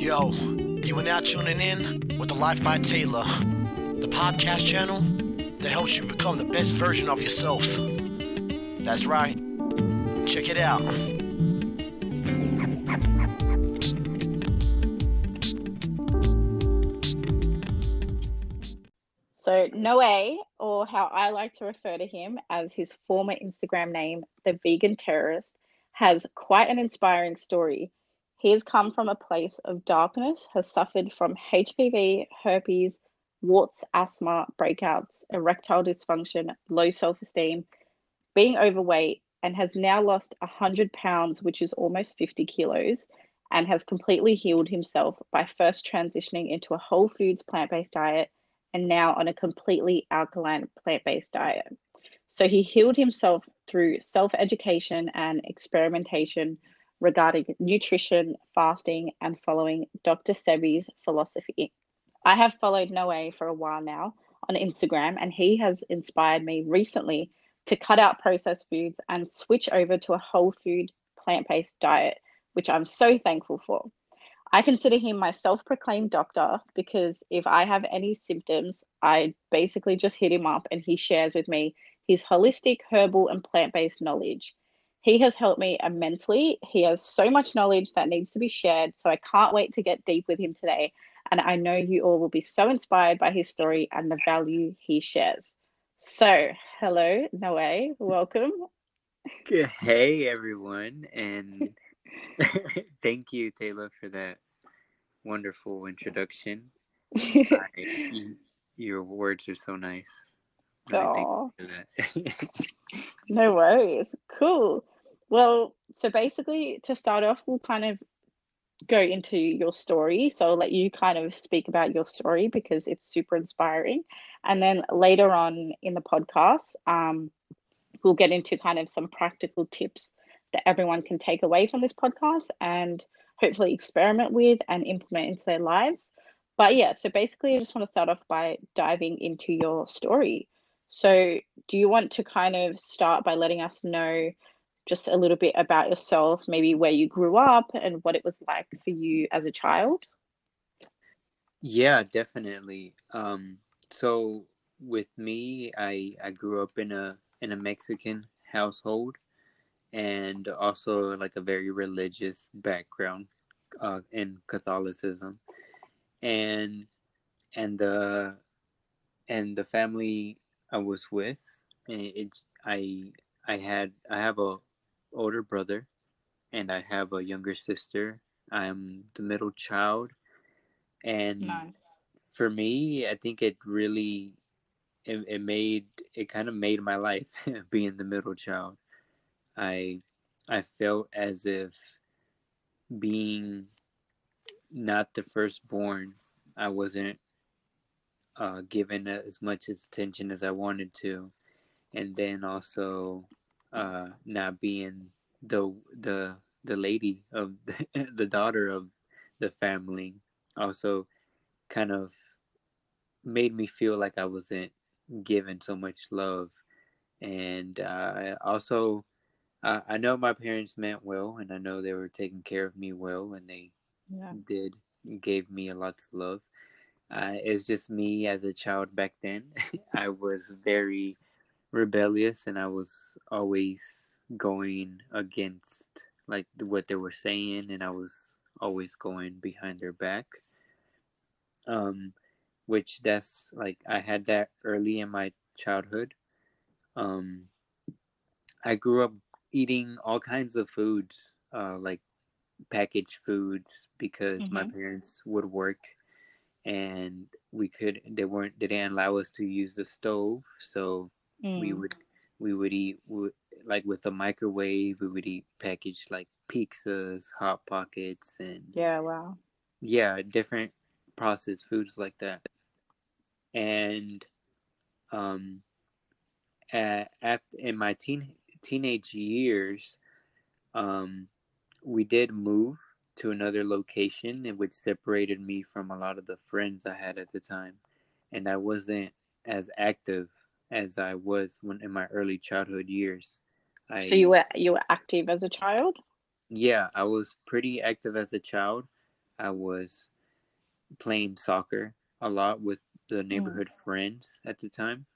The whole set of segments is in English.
Yo, you are now tuning in with the Life by Taylor, the podcast channel that helps you become the best version of yourself. That's right. Check it out. So Noe, or how I like to refer to him as his former Instagram name, The Vegan Terrorist, has quite an inspiring story. He has come from a place of darkness, has suffered from HPV, herpes, warts, asthma, breakouts, erectile dysfunction, low self-esteem, being overweight, and has now lost 100 pounds, which is almost 50 kilos, and has completely healed himself by first transitioning into a whole foods plant-based diet and now on a completely alkaline plant-based diet. So he healed himself through self-education and experimentation regarding nutrition, fasting, and following Dr. Sebi's philosophy. I have followed Noe for a while now on Instagram, and he has inspired me recently to cut out processed foods and switch over to a whole food plant-based diet, which I'm so thankful for. I consider him my self-proclaimed doctor because if I have any symptoms, I basically just hit him up and he shares with me his holistic, herbal, and plant-based knowledge. He has helped me immensely. He has so much knowledge that needs to be shared, so I can't wait to get deep with him today. And I know you all will be so inspired by his story and the value he shares. So, hello, Noe, welcome. Hey, everyone, and thank you, Taylor, for that wonderful introduction. Your words are so nice. Really, thank you for that. No worries. Cool. Well, so basically, to start off, we'll kind of go into your story. So I'll let you kind of speak about your story because it's super inspiring. And then later on in the podcast, we'll get into kind of some practical tips that everyone can take away from this podcast and hopefully experiment with and implement into their lives. But yeah, so basically I just want to start off by diving into your story. So do you want to kind of start by letting us know just a little bit about yourself, maybe where you grew up and what it was like for you as a child? Yeah, definitely. So with me, I grew up in a Mexican household and also like a very religious background in Catholicism. And the family I was with, I have a older brother and I have a younger sister. I'm the middle child. And nice. For me, I think it really, it kind of made my life being the middle child. I felt as if being not the firstborn, I wasn't given as much attention as I wanted to. And then also not being the lady of the daughter of the family also kind of made me feel like I wasn't given so much love. And also, I know my parents meant well, and I know they were taking care of me well, and they gave me a lot of love. It's just me as a child back then. I was very rebellious and I was always going against like what they were saying, and I was always going behind their back, which that's like I had that early in my childhood. I grew up eating all kinds of foods, like packaged foods, because my parents would work and they didn't allow us to use the stove, so we would eat like with a microwave. We would eat packaged like pizzas, hot pockets, and different processed foods like that. And in my teenage years, we did move to another location, which separated me from a lot of the friends I had at the time, and I wasn't as active as I was in my early childhood years. So you were active as a child? Yeah, I was pretty active as a child. I was playing soccer a lot with the neighborhood friends at the time.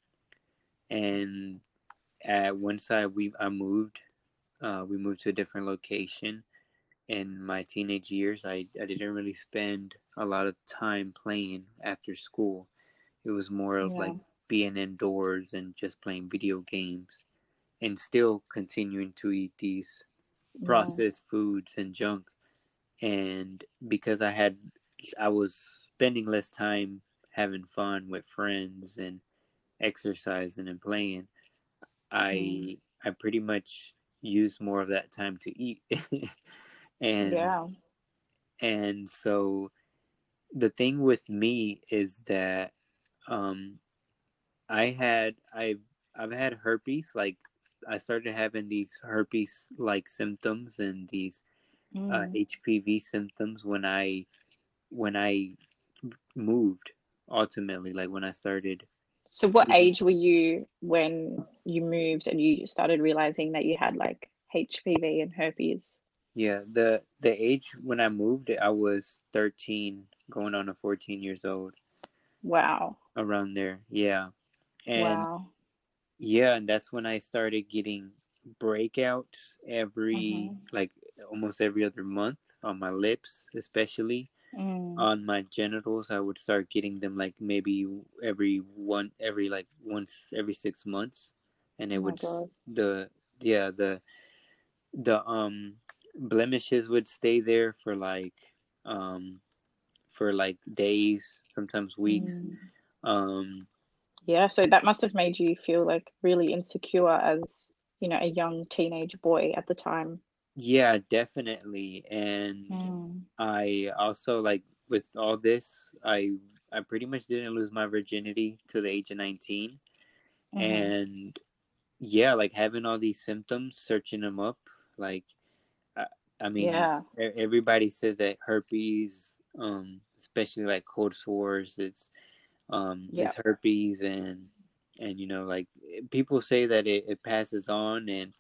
And at one side, we moved to a different location. In my teenage years, I didn't really spend a lot of time playing after school. It was more of like being indoors and just playing video games and still continuing to eat these processed foods and junk. And because I was spending less time having fun with friends and exercising and playing, I pretty much used more of that time to eat. And so the thing with me is that I've had herpes. Like, I started having these herpes like symptoms and these HPV symptoms when I moved, ultimately, like when I started. So what age were you when you moved and you started realizing that you had like HPV and herpes? Yeah, the age when I moved, I was 13, going on to 14 years old. Wow. Around there, yeah. And yeah, and that's when I started getting breakouts every, like almost every other month, on my lips especially. On my genitals, I would start getting them like maybe once every 6 months. And it would, the blemishes would stay there for days, sometimes weeks. So that must have made you feel like really insecure as, you know, a young teenage boy at the time. Yeah, definitely. And I also, like, with all this, I pretty much didn't lose my virginity till the age of 19. And yeah, like having all these symptoms, searching them up, like, I mean, everybody says that herpes, especially like cold sores, it's herpes, and you know, like people say that it passes on, and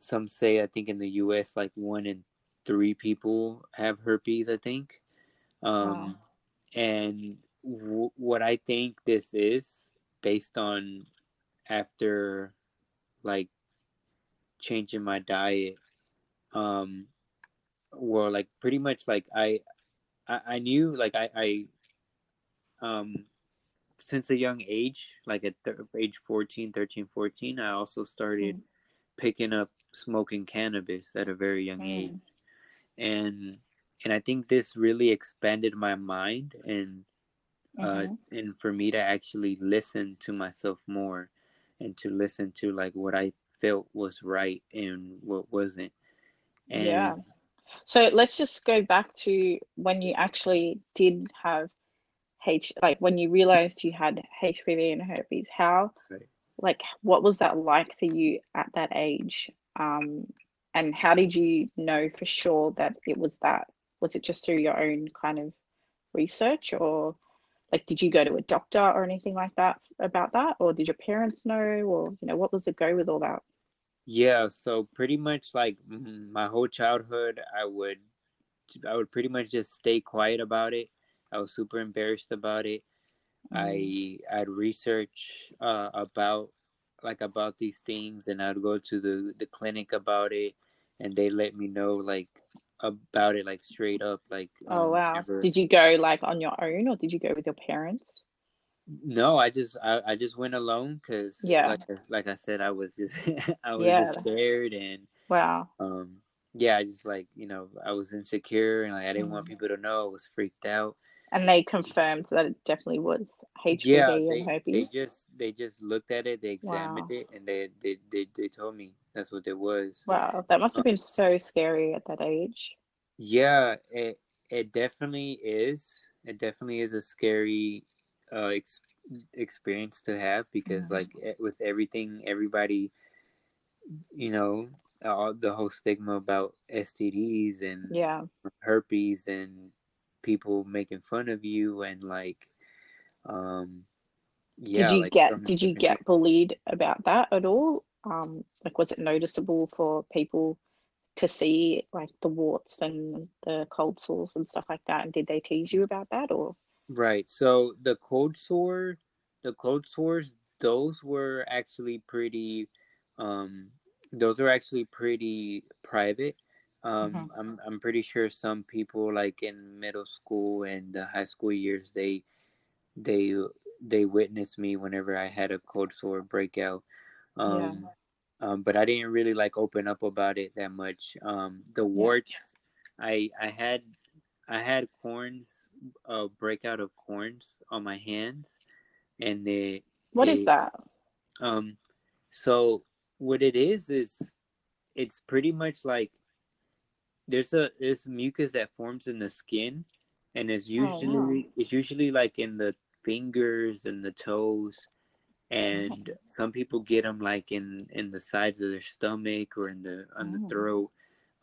some say, I think in the US, like 1 in 3 people have herpes, I think. And what I think this is based on, after like changing my diet, well, like pretty much like I knew, like I since a young age, like at age 13, 14, I also started picking up smoking cannabis at a very young age. And I think this really expanded my mind and for me to actually listen to myself more and to listen to like what I felt was right and what wasn't. And so let's just go back to when you actually did have when you realized you had HPV and herpes. How, like, what was that like for you at that age? And how did you know for sure that it was that? Was it just through your own kind of research, or like, did you go to a doctor or anything like that about that? Or did your parents know, or, you know, what was the go with all that? Yeah, so pretty much like my whole childhood, I would pretty much just stay quiet about it. I was super embarrassed about it. I'd research about these things, and I'd go to the clinic about it, and they let me know like about it, like straight up, like. Oh wow! Did you go like on your own, or did you go with your parents? No, I just went alone because like I said, I was just I was just scared, and I just, like, you know, I was insecure, and like I didn't want people to know. I was freaked out. And they confirmed that it definitely was HPV and herpes. They just looked at it, they examined it, and they told me that's what it was. Wow, that must have been so scary at that age. Yeah, it definitely is. It definitely is a scary experience to have, because like with everything, everybody, you know, the whole stigma about STDs and herpes and people making fun of you, and like did you get bullied about that at all? Like, was it noticeable for people to see like the warts and the cold sores and stuff like that? And did they tease you about that or? Right. So the cold sores, those were actually pretty private. Mm-hmm. I'm pretty sure some people like in middle school and the high school years, they witnessed me whenever I had a cold sore breakout. But I didn't really like open up about it that much. The warts, I had corns, a breakout of corns on my hands, and what is that? So what it is it's pretty much like there's mucus that forms in the skin, and it's usually like in the fingers and the toes, and some people get them like in the sides of their stomach or on the throat.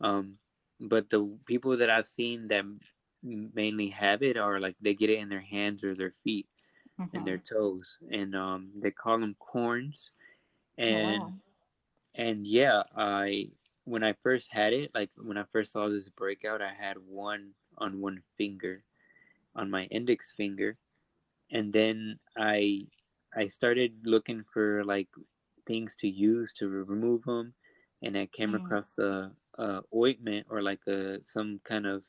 But the people that I've seen that mainly have it are like they get it in their hands or their feet and their toes, and they call them corns. When I first had it, like when I first saw this breakout, I had one on one finger, on my index finger. And then I started looking for like things to use to remove them, and I came across a ointment or like some kind of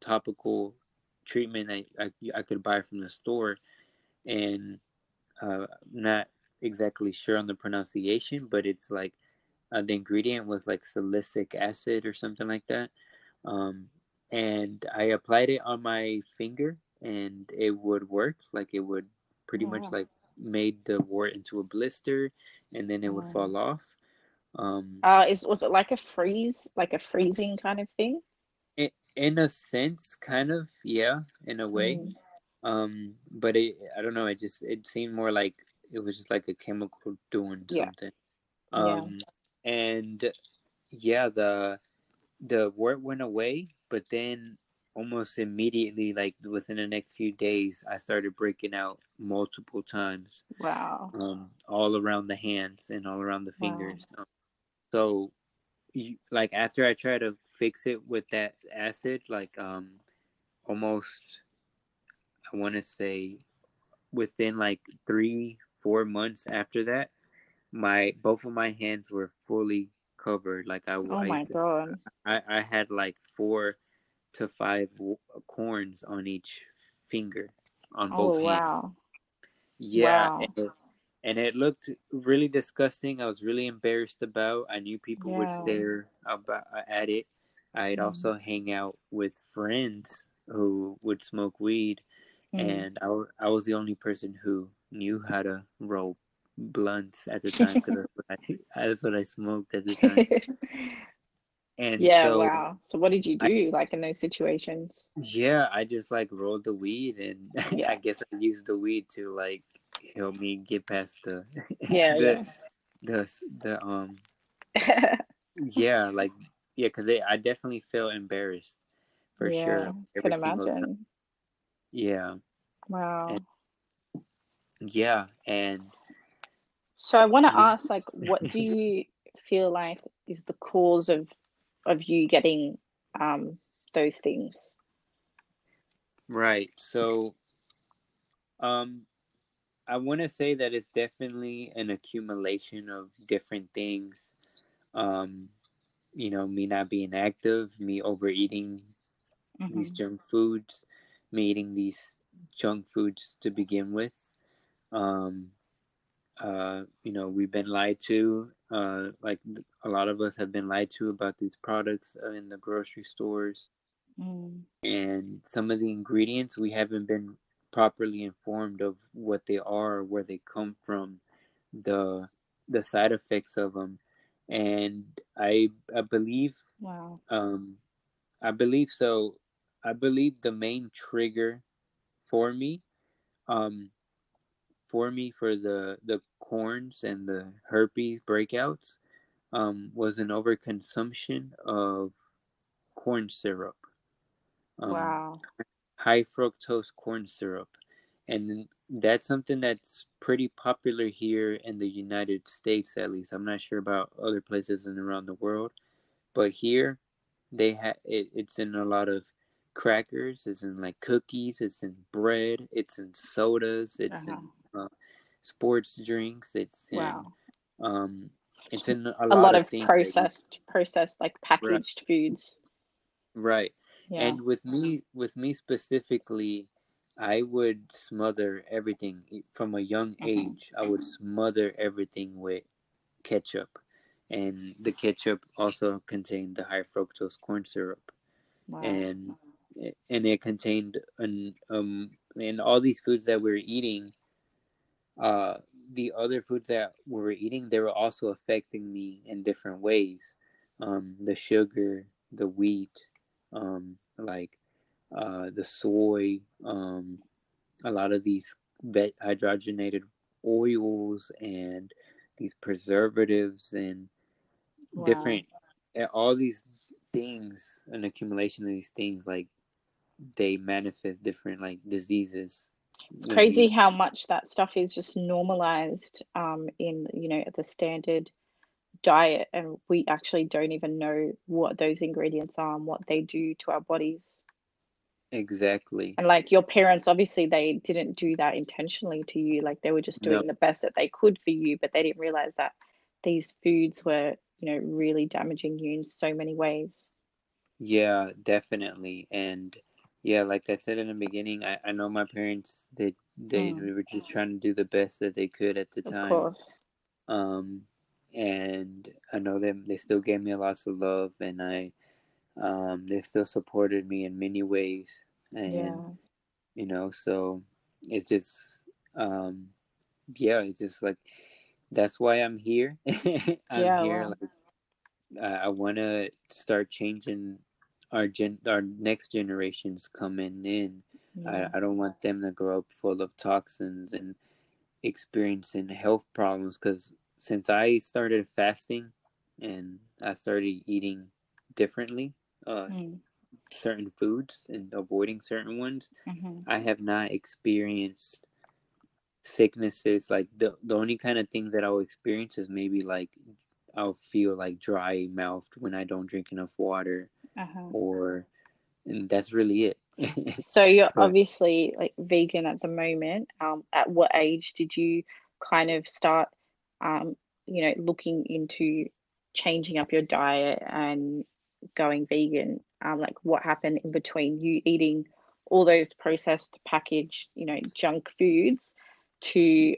topical treatment I could buy from the store, and not exactly sure on the pronunciation, but it's like the ingredient was like salicylic acid or something like that, and I applied it on my finger, and it would work. Like it would pretty much like made the wart into a blister, and then it would fall off. Was it like a freeze, like a freezing kind of thing? In a sense, kind of, yeah, in a way. But I don't know. It seemed more like it was just like a chemical doing something. And yeah, the wart went away, but then almost immediately, like within the next few days, I started breaking out multiple times. Wow. All around the hands and all around the fingers. Wow. So like after I tried to fix it with that acid, like almost, I want to say within like 3-4 months after that, both of my hands were fully covered. Like I had like 4 to 5 corns on each finger, on both hands. Wow. Yeah. Wow. And it looked really disgusting. I was really embarrassed about. I knew people would stare at it. I'd also hang out with friends who would smoke weed, and I was the only person who knew how to roll blunts at the time, because that's what I smoked at the time. And so what did you do like in those situations? Yeah, I just like rolled the weed, and I guess I used the weed to like help me get past the because I definitely felt embarrassed for sure. Can imagine. Yeah. Wow. And so I want to ask, like, what do you feel like is the cause of you getting those things? Right. So I want to say that it's definitely an accumulation of different things. You know, me not being active, me overeating these junk foods, me eating these junk foods to begin with. You know, we've been lied to. Like a lot of us have been lied to about these products in the grocery stores, and some of the ingredients we haven't been properly informed of what they are, where they come from, the side effects of them, and I believe. Wow. I believe so. I believe the main trigger for the corns and the herpes breakouts was an overconsumption of corn syrup. High fructose corn syrup. And that's something that's pretty popular here in the United States, at least. I'm not sure about other places and around the world, but here They it's in a lot of crackers, it's in like cookies, it's in bread, it's in sodas, it's in sports drinks, it's in it's in a lot of things, processed like packaged foods. Right. Yeah. And with me specifically, I would smother everything from a young age. I would smother everything with ketchup, and the ketchup also contained the high fructose corn syrup. Wow. And it contained in all these foods that we were eating, the other foods that we were eating, they were also affecting me in different ways. The sugar, the wheat, the soy, a lot of these hydrogenated oils and these preservatives and different, all these things, an accumulation of these things, like they manifest different like diseases. It's crazy how much that stuff is just normalized in, the standard diet, and we actually don't even know what those ingredients are and what they do to our bodies. Exactly. And like your parents, obviously they didn't do that intentionally to you, like they were just doing the best that they could for you, but they didn't realize that these foods were really damaging you in so many ways. Yeah, definitely. And yeah, like I said in the beginning, I know my parents, they were just trying to do the best that they could at the time. Of course. And I know them, they still gave me lots of love, and they still supported me in many ways, and so it's just it's just like that's why I'm here. I want to start changing our next generations coming in. I don't want them to grow up full of toxins and experiencing health problems, because since I started fasting and I started eating differently, certain foods and avoiding certain ones, I have not experienced sicknesses. Like the only kind of things that I'll experience is maybe like I'll feel like dry mouthed when I don't drink enough water, and that's really it. So you're obviously like vegan at the moment. At what age did you kind of start looking into changing up your diet and going vegan? Like what happened in between you eating all those processed, packaged, junk foods to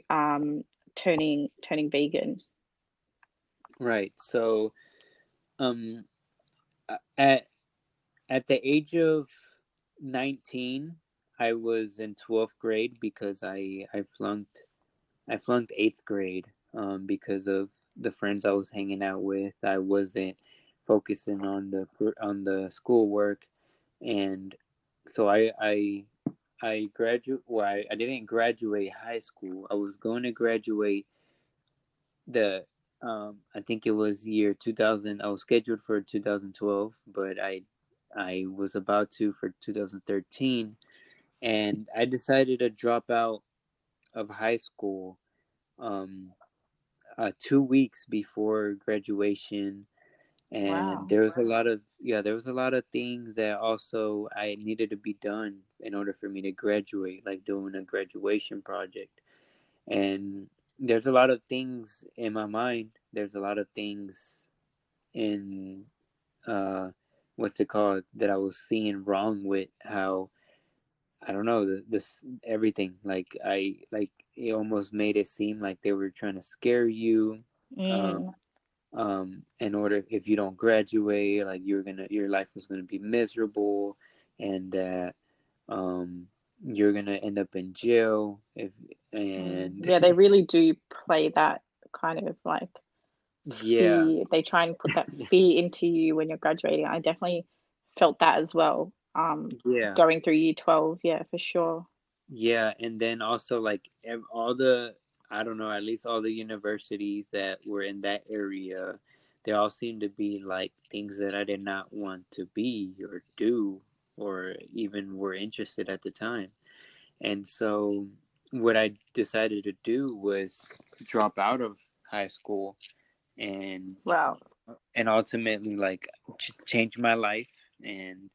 turning vegan? Right. So at the age of 19, I was in 12th grade because I flunked 8th grade because of the friends I was hanging out with. I wasn't focusing on the schoolwork, and so I graduate. Well, I didn't graduate high school. I was going to graduate I think it was year 2000. I was scheduled for 2012, but I was about to for 2013, and I decided to drop out of high school 2 weeks before graduation. And there was a lot of things that also I needed to be done in order for me to graduate, like doing a graduation project. And there's a lot of things in my mind. There's a lot of things in that I was seeing wrong with how, I don't know, this everything. Like it almost made it seem like they were trying to scare you. In order, if you don't graduate, like your life was gonna be miserable, and that you're gonna end up in jail. They really do play that kind of like fear. They try and put that fear into you when you're graduating. I definitely felt that as well. Going through year 12, for sure. Yeah, and then also like all the, I don't know, at least all the universities that were in that area, they all seemed to be like things that I did not want to be or do or even were interested at the time. And so what I decided to do was drop out of high school and and ultimately like changed my life. And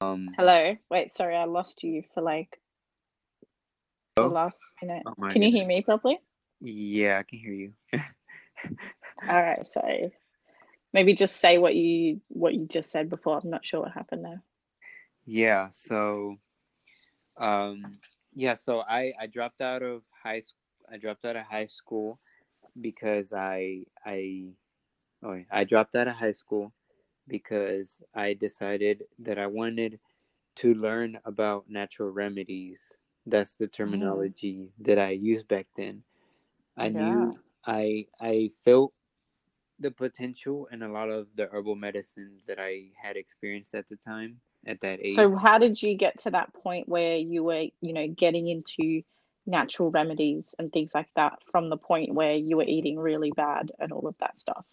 hello, wait, sorry, I lost you for like the last minute. Can you hear me properly? Yeah, I can hear you. All right, so maybe just say what you just said before. I'm not sure what happened there. Yeah, so I dropped out of high school. I dropped out of high school because I decided that I wanted to learn about natural remedies. That's the terminology that I used back then. I felt the potential in a lot of the herbal medicines that I had experienced at the time, at that age. So how did you get to that point where you were, getting into natural remedies and things like that, from the point where you were eating really bad and all of that stuff?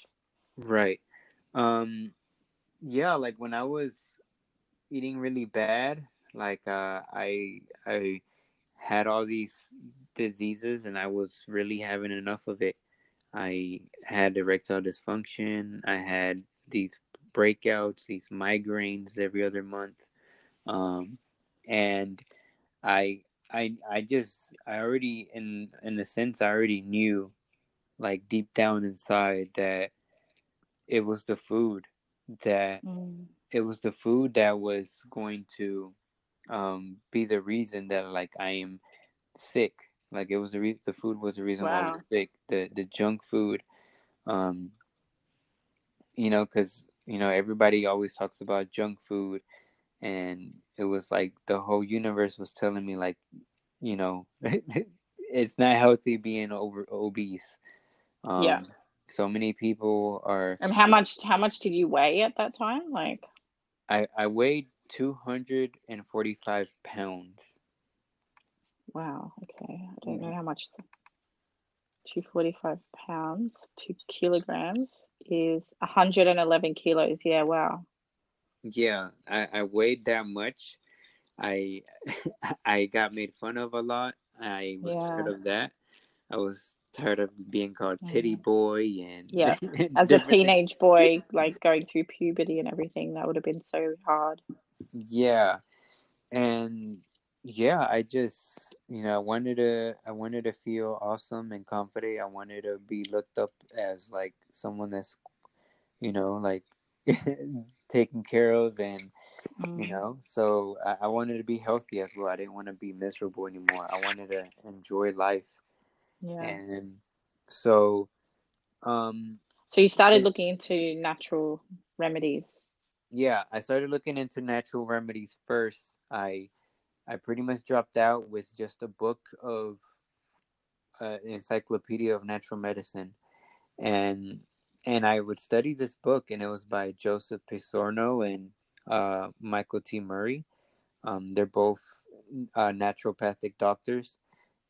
Right. Like when I was eating really bad, like I had all these diseases and I was really having enough of it. I had erectile dysfunction. I had these breakouts, these migraines every other month. And I already knew, like deep down inside, that it was the food that was going to be the reason that like I am sick. Like it was the food was the reason why I was sick. The junk food, because everybody always talks about junk food. And it was like the whole universe was telling me, like, it's not healthy being obese. So many people are. And how much did you weigh at that time? Like, I weighed 245 pounds. Wow. Okay. I don't know how much. 245 pounds, 2 kilograms is 111 kilos. Yeah. Wow. Yeah, I weighed that much. I got made fun of a lot. I was tired of that. I was tired of being called titty boy and as a teenage boy, like going through puberty and everything, that would have been so hard. Yeah, and I just I wanted to feel awesome and confident. I wanted to be looked up as like someone that's like. taken care of, and so I wanted to be healthy as well. I didn't want to be miserable anymore. I wanted to enjoy life. And so so you started looking into natural remedies. I started looking into natural remedies first. I pretty much dropped out with just a book of Encyclopedia of Natural Medicine, and I would study this book, and it was by Joseph Pizzorno and Michael T. Murray. They're both naturopathic doctors,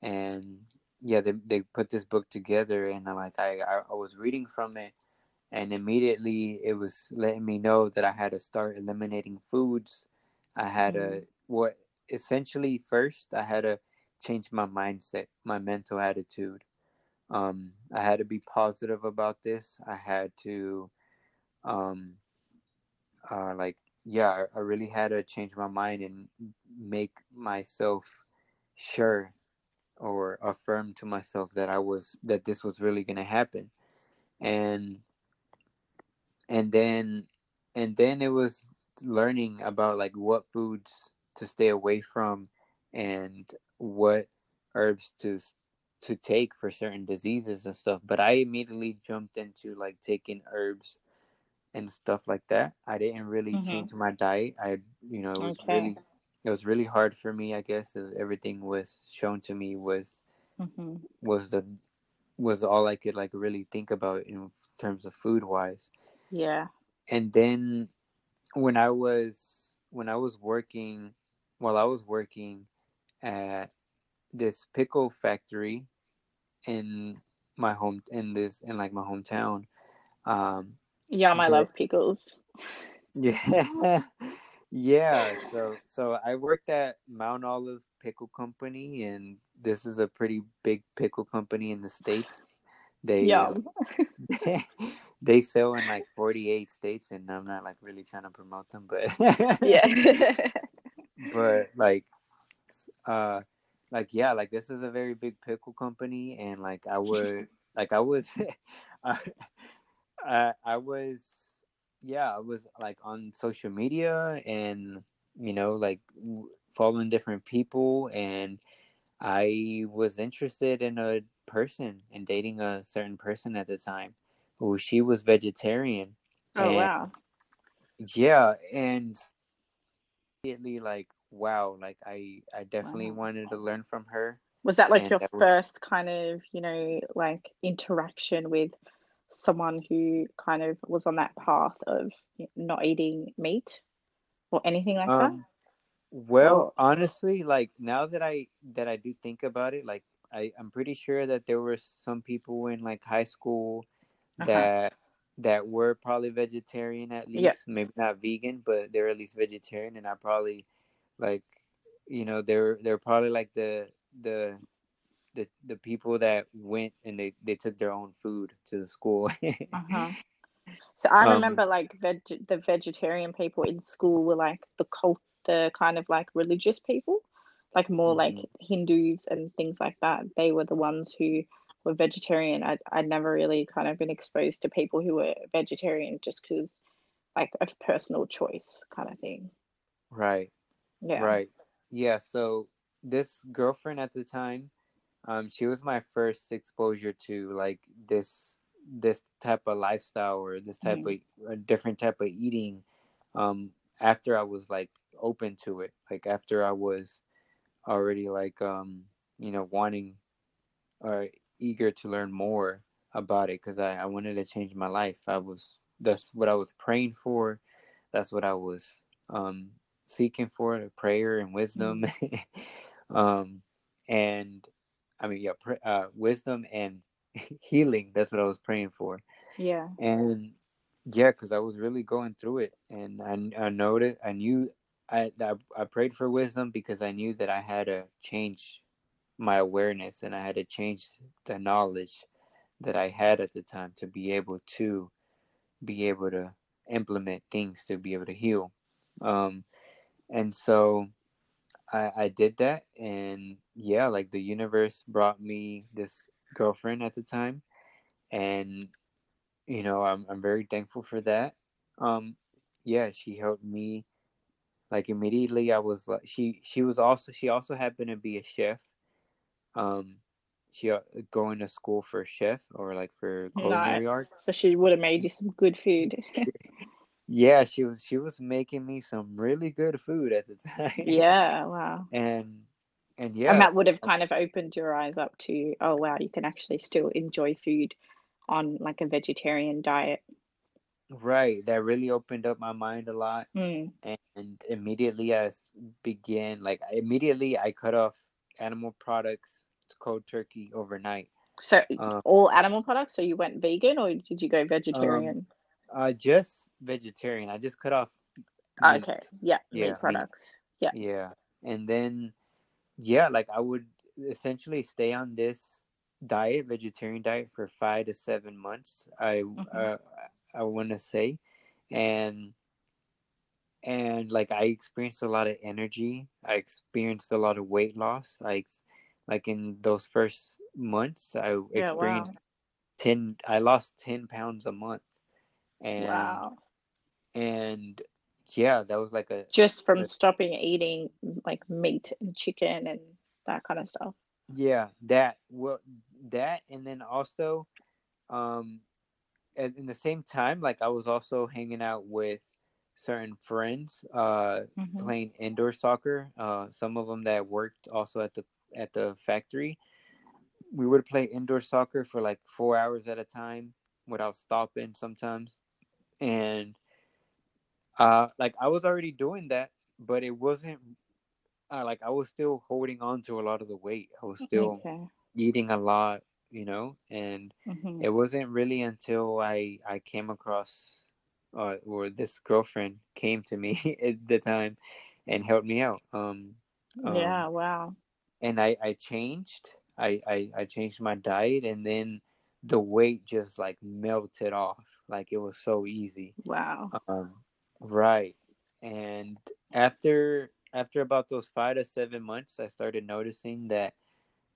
and they put this book together, and I was reading from it, and immediately it was letting me know that I had to start eliminating foods. I had essentially first I had to change my mindset, my mental attitude. I had to be positive about this. I had to, I really had to change my mind and make myself sure or affirm to myself that that this was really going to happen. And then it was learning about like what foods to stay away from and what herbs to take for certain diseases and stuff. But I immediately jumped into like taking herbs and stuff like that. I didn't really change my diet. It was really hard for me, I guess. Everything was shown to me was all I could like really think about in terms of food wise. Yeah. And then while I was working at this pickle factory in my hometown. I love pickles. Yeah. So I worked at Mount Olive Pickle Company, and this is a pretty big pickle company in the States. They sell in like 48 states, and I'm not like really trying to promote them, but but this is a very big pickle company, and like I was like on social media and, you know, like following different people, and I was interested in a person and dating a certain person at the time who she was vegetarian. And immediately like, wow, like I definitely wanted to learn from her. Was that like your first kind of, you know, like interaction with someone who kind of was on that path of not eating meat or anything like that? Well, honestly, like now that I do think about it, like I'm pretty sure that there were some people in like high school that were probably vegetarian at least, maybe not vegan, but they're at least vegetarian, and I probably like, you know, they're probably like the people that went and they took their own food to the school. So I remember like the vegetarian people in school were like the kind of like religious people, like more like Hindus and things like that. They were the ones who were vegetarian. I'd never really kind of been exposed to people who were vegetarian just because like of personal choice kind of thing. So this girlfriend at the time, she was my first exposure to like this type of lifestyle or this type of a different type of eating, after I was like open to it, like after I was already like, you know, wanting or eager to learn more about it, because I wanted to change my life. That's what I was praying for. That's what I was seeking for, prayer and wisdom. And I mean, wisdom and healing. That's what I was praying for. Yeah. And yeah, because I was really going through it, and I prayed for wisdom because I knew that I had to change my awareness, and I had to change the knowledge that I had at the time to be able to implement things, to be able to heal. And so I did that, and yeah, like the universe brought me this girlfriend at the time, and you know, I'm very thankful for that. She helped me. Like immediately, I was like, she also happened to be a chef. She going to school for a chef or like for culinary arts. So she would have made you some good food. Yeah, she was making me some really good food at the time. Yeah, wow. And yeah, and that would have kind of opened your eyes up to, oh wow, you can actually still enjoy food on like a vegetarian diet. Right, that really opened up my mind a lot, and immediately I cut off animal products cold turkey overnight. So all animal products? So you went vegan, or did you go vegetarian? Just vegetarian. I just cut off meat. Okay, meat products. Meat. And then like I would essentially stay on this diet, vegetarian diet, for 5 to 7 months. I want to say, and like I experienced a lot of energy. I experienced a lot of weight loss. Like in those first months, I experienced 10. I lost 10 pounds a month, and that was like just from stopping eating like meat and chicken and that kind of stuff. Yeah, and then also, in the same time, like I was also hanging out with certain friends, playing indoor soccer. Some of them that worked also at the factory. We would play indoor soccer for like 4 hours at a time without stopping sometimes. And like I was already doing that, but it wasn't like I was still holding on to a lot of the weight. I was still eating a lot, you know, and it wasn't really until I came across or this girlfriend came to me at the time and helped me out. Yeah. Wow. And I changed my diet, and then the weight just like melted off. Like it was so easy. Wow. Right. And after about those 5 to 7 months, I started noticing that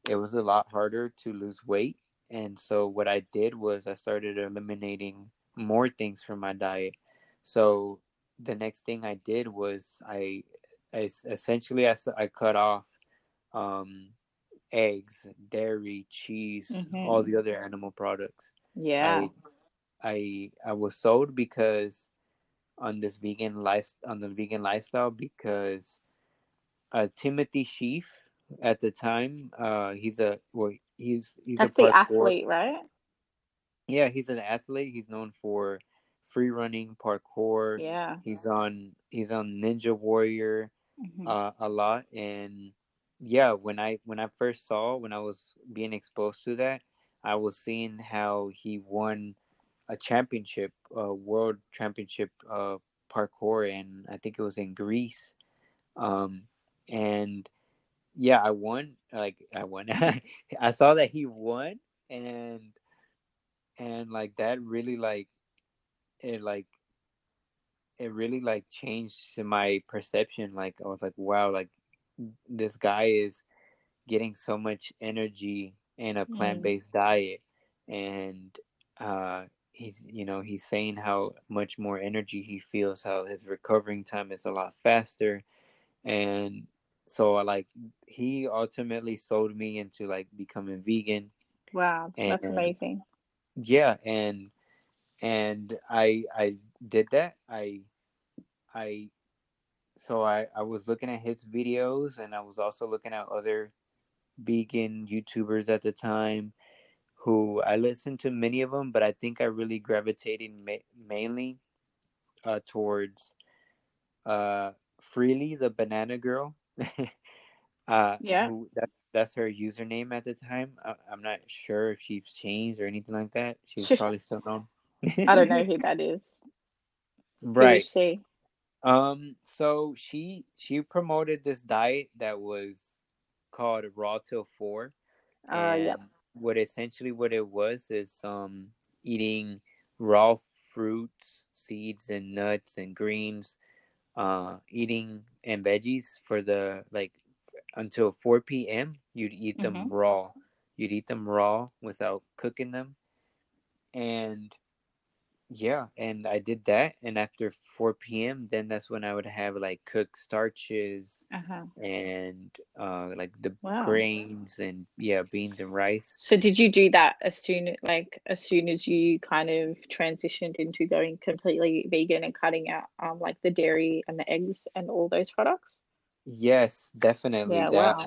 it was a lot harder to lose weight. And so what I did was I started eliminating more things from my diet. So the next thing I did was I essentially cut off eggs, dairy, cheese, mm-hmm. all the other animal products. Yeah. I was sold because on the vegan lifestyle because Timothy Sheaf at the time, he's the athlete, right? Yeah, he's an athlete. He's known for free running, parkour. Yeah, he's on Ninja Warrior mm-hmm. A lot. And yeah, when I was being exposed to that, I was seeing how he won a championship, a world championship parkour, and I think it was in Greece. And yeah, I won. I saw that he won, and like that really it really changed my perception. Like I was like, wow, like this guy is getting so much energy in a plant-based diet, and he's saying how much more energy he feels, how his recovering time is a lot faster. And so like he ultimately sold me into like becoming vegan. Wow, that's amazing. Yeah, and I did that. I was looking at his videos, and I was also looking at other vegan YouTubers at the time, who I listened to many of them, but I think I really gravitated mainly towards Freely, the banana girl. Yeah, that's her username at the time. I'm not sure if she's changed or anything like that. She's probably still known. I don't know who that is. Right. Who is she? So she promoted this diet that was called Raw Till 4. Yeah. What it was is eating raw fruits, seeds, and nuts and greens, eating and veggies for the until 4 p.m. You'd eat them mm-hmm. raw. You'd eat them raw without cooking them, and yeah, and I did that. And after 4 p.m., then that's when I would have cooked starches uh-huh. and the wow. grains and yeah, beans and rice. So did you do that as soon as you kind of transitioned into going completely vegan and cutting out the dairy and the eggs and all those products? Yes, definitely. Yeah, wow.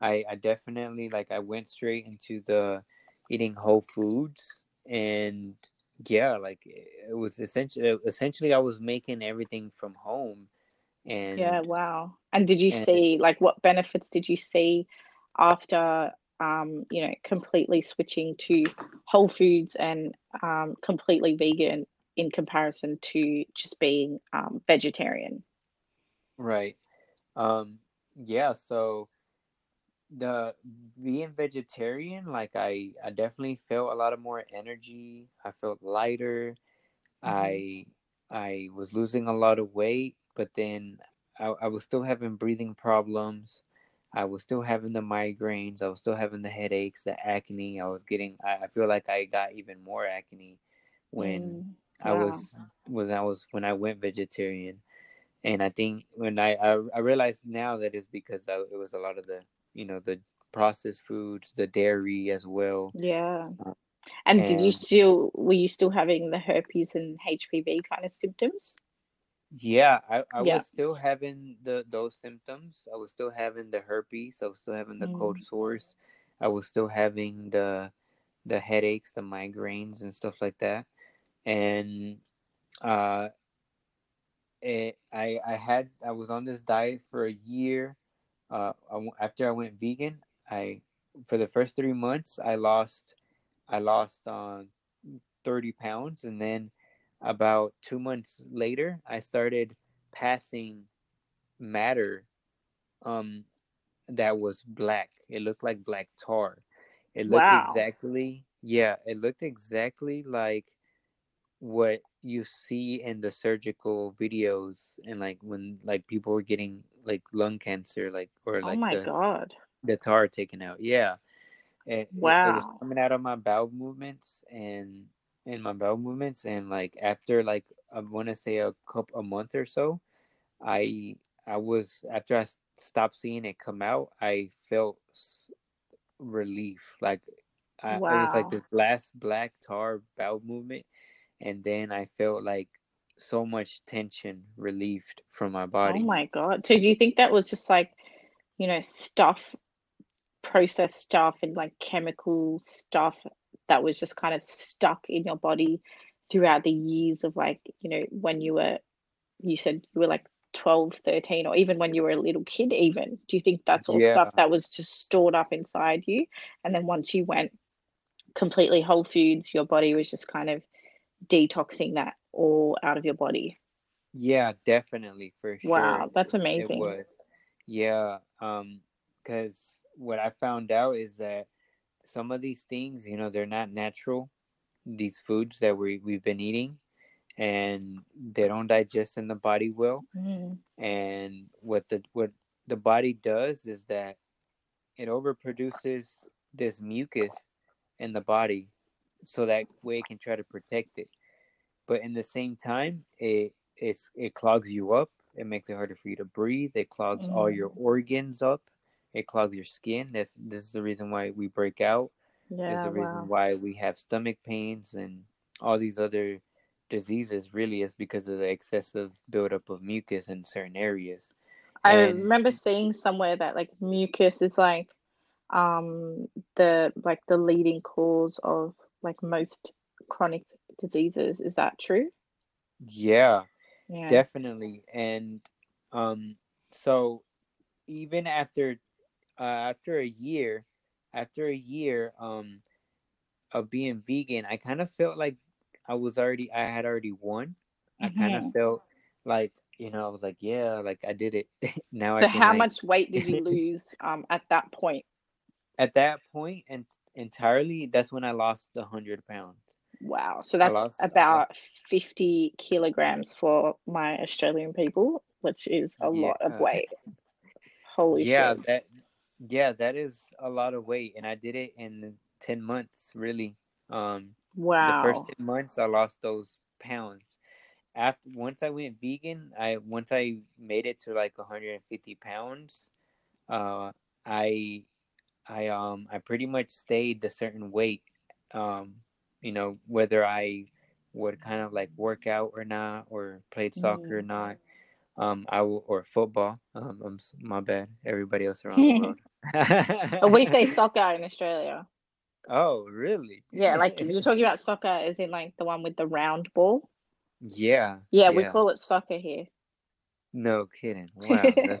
I definitely I went straight into the eating whole foods. And yeah, it was essentially I was making everything from home. And yeah, wow. And did you see what benefits did you see after completely switching to whole foods and completely vegan in comparison to just being vegetarian? Right. Yeah, so the being vegetarian, I definitely felt a lot of more energy. I felt lighter. Mm-hmm. I was losing a lot of weight, but then I was still having breathing problems. I was still having the migraines. I was still having the headaches, the acne. I feel like I got even more acne when I went vegetarian. And I think when I realized now that it's because it was a lot of the processed foods, the dairy as well. Yeah. And were you still having the herpes and HPV kind of symptoms? Yeah, I was still having those symptoms. I was still having the herpes. I was still having the cold sores. I was still having the headaches, the migraines, and stuff like that. And I was on this diet for a year. After I went vegan, for the first 3 months, I lost 30 pounds. And then about 2 months later, I started passing matter that was black. It looked like black tar. It looked it looked exactly like what you see in the surgical videos, and like when like people were getting like lung cancer, like, or like the tar taken out. Yeah. It was coming out of my bowel movements and like after like I want to say a month or so, I was, after I stopped seeing it come out, I felt relief. Like it was like this last black tar bowel movement, and then I felt like so much tension relieved from my body. Oh my god! So do you think that was just like, you know, stuff, processed stuff, and like chemical stuff that was just kind of stuck in your body throughout the years of like, you know, when you said you were like 12, 13, or even when you were a little kid even? Do you think that's all stuff that was just stored up inside you? And then once you went completely whole foods, your body was just kind of detoxing that all out of your body. Yeah, definitely, for sure. Wow, that's amazing. It was. Yeah, because what I found out is that some of these things, you know, they're not natural, these foods that we've been eating, and they don't digest in the body well. Mm. And what the body does is that it overproduces this mucus in the body so that way it can try to protect it. But in the same time, it clogs you up. It makes it harder for you to breathe. It clogs all your organs up. It clogs your skin. This is the reason why we break out. Yeah, is the reason why we have stomach pains and all these other diseases, really, is because of the excessive buildup of mucus in certain areas. I remember seeing somewhere that like mucus is like the leading cause of like most chronic diseases. Is that true? Yeah. Definitely. And so even after a year of being vegan, I kind of felt like I had already won. Mm-hmm. I kind of felt like, you know, I was like, yeah, like I did it. Now. So how much weight did you lose at that point? At that point, and entirely, that's when I lost 100 pounds. Wow. So that's about 50 kilograms for my Australian people, which is a lot of weight. Holy shit. That is a lot of weight. And I did it in 10 months, really. Wow. The first 10 months, I lost those pounds. Once I went vegan, once I made it to like 150 pounds, I pretty much stayed the certain weight, you know, whether I would kind of like work out or not, or played soccer or not, or football. My bad. Everybody else around the world. We say soccer in Australia. Oh, really? Yeah, like you're talking about soccer as in like the one with the round ball. Yeah. Yeah, we call it soccer here. No kidding. Wow.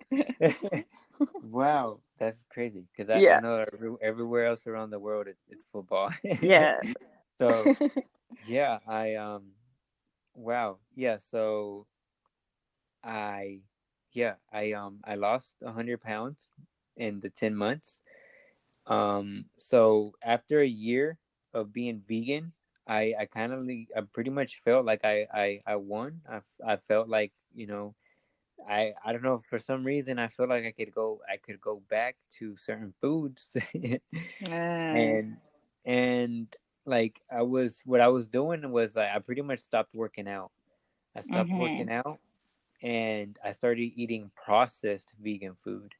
Wow, that's crazy, because I know everywhere else around the world it's football. Yeah. So yeah, I lost 100 pounds in the 10 months. So after a year of being vegan, I pretty much felt like I won. I felt like, you know, I don't know, for some reason I feel like I could go back to certain foods. And like what I was doing was I pretty much stopped working out. I stopped working out, and I started eating processed vegan food.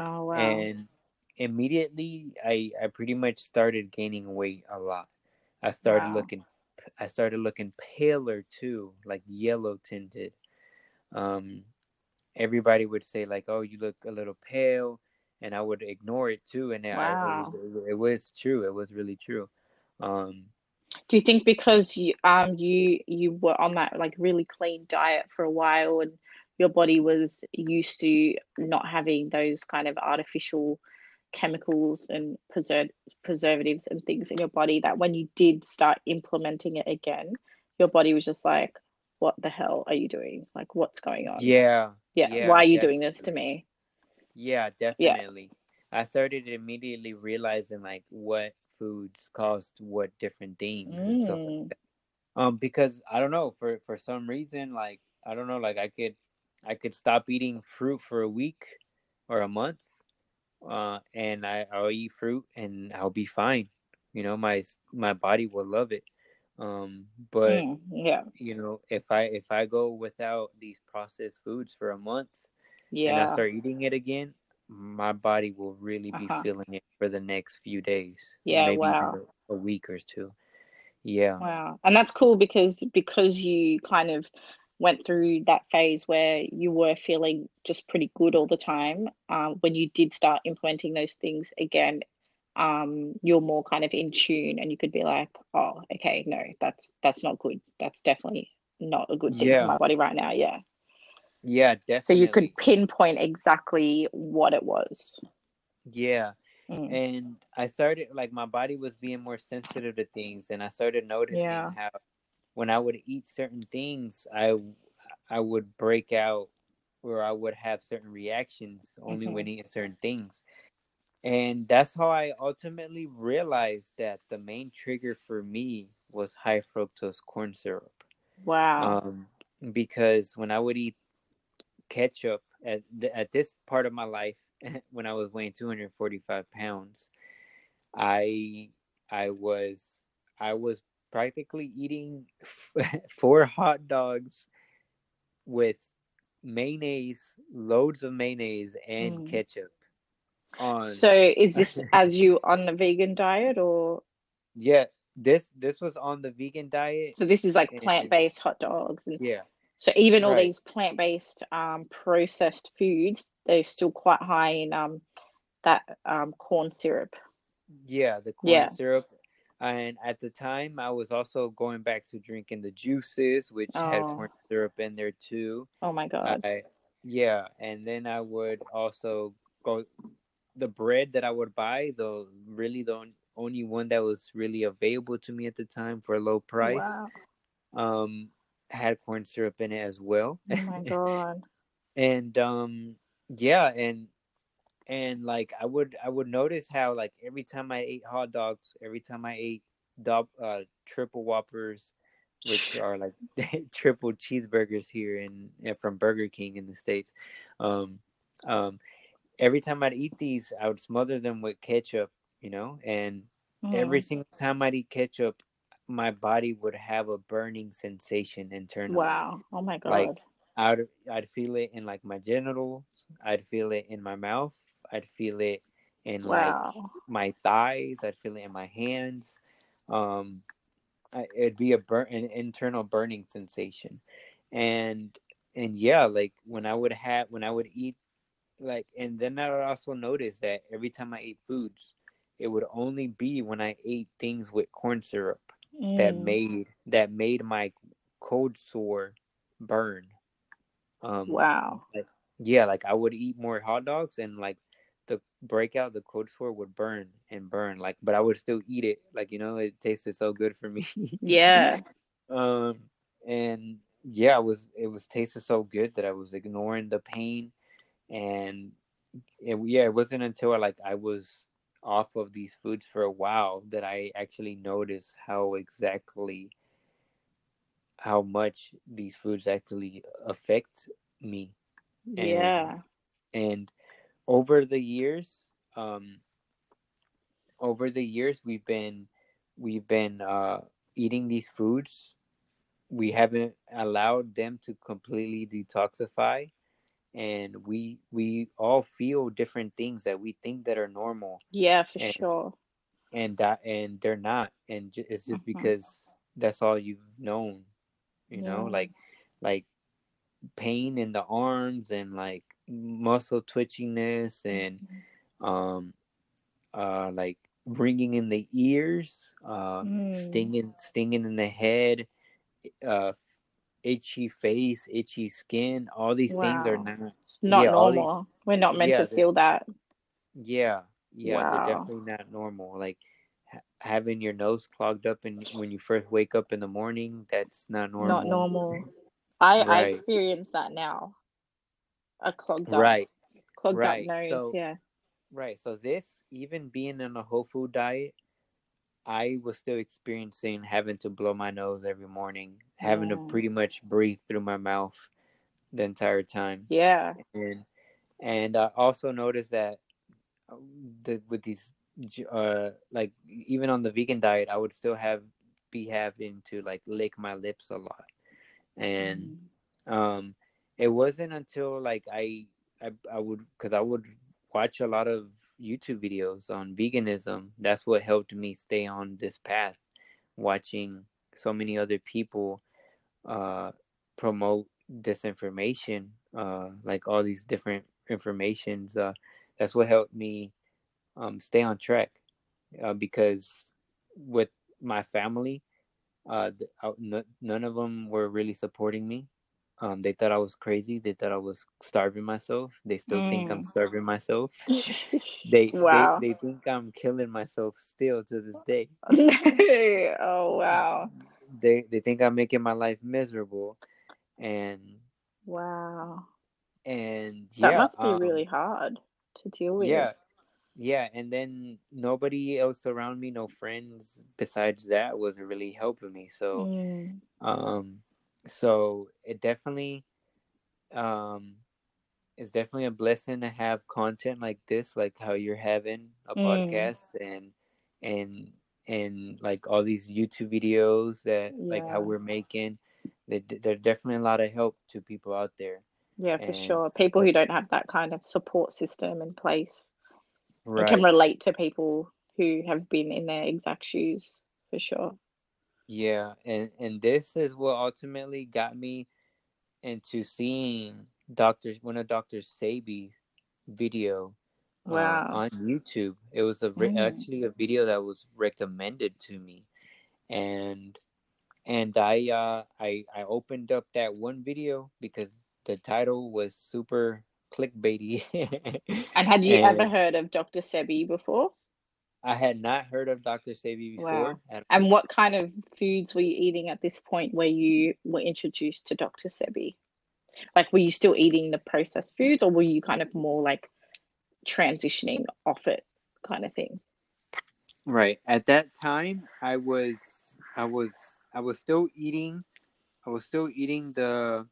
Oh wow. And immediately I pretty much started gaining weight a lot. I started looking paler too, like yellow tinted. Everybody would say like, oh, you look a little pale, and I would ignore it too. And it was true. It was really true. Do you think because you were on that like really clean diet for a while, and your body was used to not having those kind of artificial chemicals and preservatives and things in your body, that when you did start implementing it again, your body was just like, what the hell are you doing? Like, what's going on? Yeah. Why are you doing this to me? Yeah, definitely. I started immediately realizing like what foods caused what different things and stuff like that. Because I don't know, for some reason, like I don't know, like I could stop eating fruit for a week or a month, and I'll eat fruit and I'll be fine. You know, my body will love it. But yeah, you know, if I go without these processed foods for a month, and I start eating it again, my body will really be feeling it for the next few days. Yeah, maybe a week or two. Yeah. Wow. And that's cool because you kind of went through that phase where you were feeling just pretty good all the time. When you did start implementing those things again, you're more kind of in tune and you could be like, oh, okay, no, that's not good. That's definitely not a good thing for my body right now. Yeah. Yeah, definitely. So you could pinpoint exactly what it was. Yeah. And I started, like, my body was being more sensitive to things. And I started noticing how when I would eat certain things, I would break out or I would have certain reactions only when eating certain things. And that's how I ultimately realized that the main trigger for me was high fructose corn syrup. Wow. Because when I would eat ketchup at this part of my life, when I was weighing 245 pounds, I was practically eating 4 hot dogs with mayonnaise, loads of mayonnaise and ketchup. So is this as you on the vegan diet or? Yeah, this was on the vegan diet. So this is like plant-based hot dogs. Yeah. So even all these plant-based processed foods, they're still quite high in that corn syrup. Yeah, the corn syrup. And at the time, I was also going back to drinking the juices, which had corn syrup in there too. Oh, my God. And then I would also go, the bread that I would buy, though, really the only one that was really available to me at the time for a low price. Wow. Had corn syrup in it as well. Oh my God. And and like I would notice how like every time I ate hot dogs, every time I ate triple Whoppers, which are like triple cheeseburgers here and from Burger King in the States, every time I'd eat these, I would smother them with ketchup, you know, and every single time I'd eat ketchup, my body would have a burning sensation internally. Wow. Oh my God. Like I'd feel it in like my genitals. I'd feel it in my mouth. I'd feel it in like my thighs. I'd feel it in my hands. It'd be an internal burning sensation. And yeah, like when I would eat like, and then I would also notice that every time I ate foods, it would only be when I ate things with corn syrup. That made my cold sore burn. Wow. Like I would eat more hot dogs and like the cold sore would burn. Like, but I would still eat it. Like, you know, it tasted so good for me. Yeah. And yeah, it was tasted so good that I was ignoring the pain. And it wasn't until I was off of these foods for a while that I actually noticed how much these foods actually affect me. And over the years we've been eating these foods. We haven't allowed them to completely detoxify. And we all feel different things that we think that are normal. Yeah, for sure. And they're not. And it's just because that's all you've known, you know, like pain in the arms and like muscle twitchiness and like ringing in the ears, stinging in the head, itchy face, itchy skin, all these things are not normal. We're not meant to feel that. They're definitely not normal. Like having your nose clogged up and when you first wake up in the morning, that's not normal. Not normal. I experience that now. A clogged up nose. So, Right. So this, even being on a whole food diet, I was still experiencing having to blow my nose every morning, having to pretty much breathe through my mouth the entire time. Yeah. And I also noticed that with these, like even on the vegan diet, I would still be having to like lick my lips a lot. And it wasn't until like I would watch a lot of YouTube videos on veganism. That's what helped me stay on this path, watching so many other people promote disinformation, like all these different informations. That's what helped me stay on track, because with my family, none of them were really supporting me. They thought I was crazy. They thought I was starving myself. They still think I'm starving myself. They think I'm killing myself still to this day. Oh, wow. They think I'm making my life miserable. And that must be really hard to deal with. Yeah. And then nobody else around me, no friends besides that, was really helping me. So, so it definitely it's definitely a blessing to have content like this, like how you're having a podcast and like all these YouTube videos that like how we're making. They're definitely a lot of help to people out there. Yeah, for sure. People who don't have that kind of support system in place. Right. It can relate to people who have been in their exact shoes, for sure. Yeah, and this is what ultimately got me into seeing one of Dr. Sebi's video on YouTube. It was actually a video that was recommended to me, and I opened up that one video because the title was super clickbaity. And had you ever heard of Dr. Sebi before? I had not heard of Dr. Sebi before. Wow. And what kind of foods were you eating at this point where you were introduced to Dr. Sebi? Like, were you still eating the processed foods, or were you kind of more like transitioning off it kind of thing? Right. At that time, I was still eating the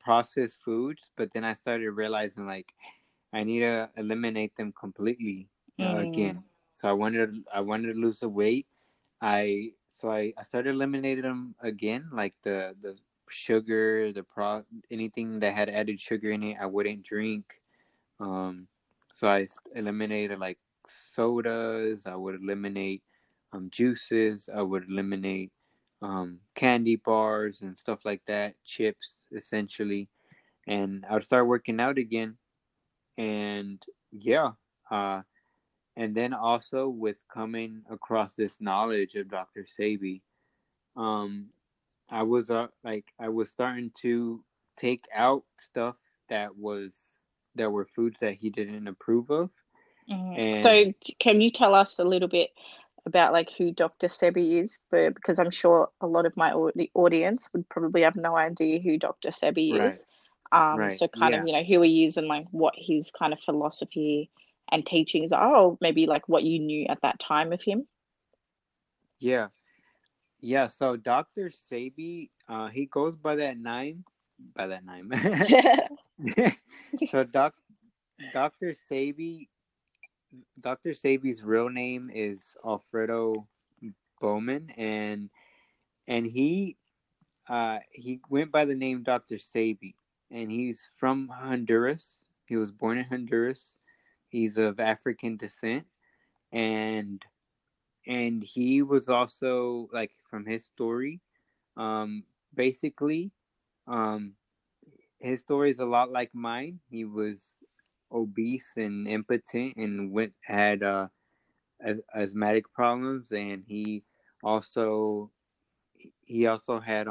processed foods, but then I started realizing like I need to eliminate them completely again. So I wanted to lose the weight. I started eliminating them again, like the sugar, anything that had added sugar in it, I wouldn't drink. So I eliminated like sodas. I would eliminate juices. I would eliminate candy bars and stuff like that, chips essentially. And I would start working out again. And and then also with coming across this knowledge of Dr. Sebi, I was starting to take out stuff that were foods that he didn't approve of. So can you tell us a little bit about like who Dr. Sebi is, because I'm sure a lot of my audience would probably have no idea who Dr. Sebi is. Right. So kind of, you know, who he is and like what his kind of philosophy and teachings are, or maybe like what you knew at that time of him. Yeah. So Dr. Sebi, he goes by that name. So Dr. Sebi's real name is Alfredo Bowman, and he went by the name Dr. Sebi. And he's from Honduras. He was born in Honduras. He's of African descent. And he was also, like, from his story, his story is a lot like mine. He was obese and impotent and had asthmatic problems. And he also had...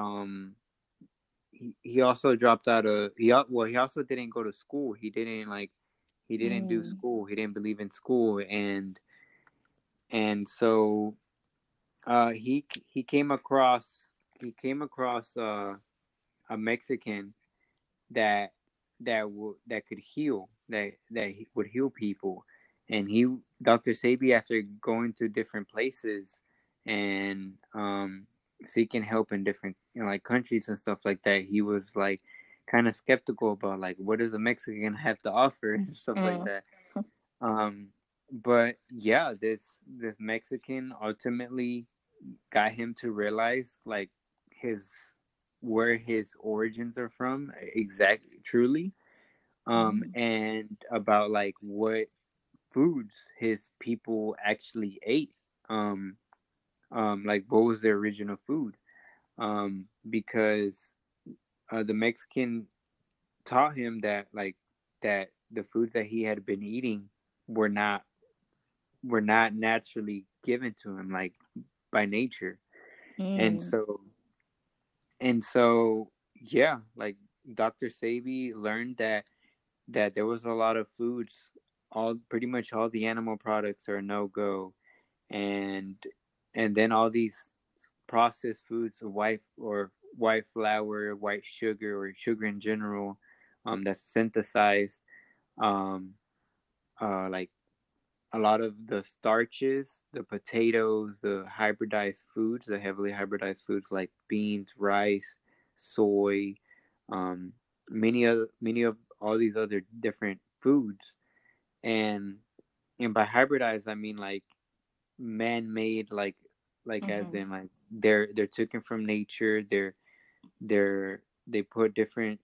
He also dropped out of... He also didn't go to school. He didn't do school. He didn't believe in school. And so he came across a Mexican that could heal, that would heal people. And Dr. Sebi, after going to different places and seeking help in different countries and stuff like that, he was kind of skeptical about what does a Mexican have to offer and stuff like that. But yeah, this Mexican ultimately got him to realize where his origins are from exactly, truly, and about what foods his people actually ate, what was their original food, because the Mexican taught him that that the foods that he had been eating were not naturally given to him by nature. And so yeah, Dr. Sebi learned that there was a lot of foods, pretty much all the animal products are no-go, and then all these processed foods, white flour, white sugar, or sugar in general, that's synthesized, a lot of the starches, the potatoes, the hybridized foods, the heavily hybridized foods like beans, rice, soy, many of all these other different foods. And by hybridized, I mean man-made, as in they're taken from nature. They put different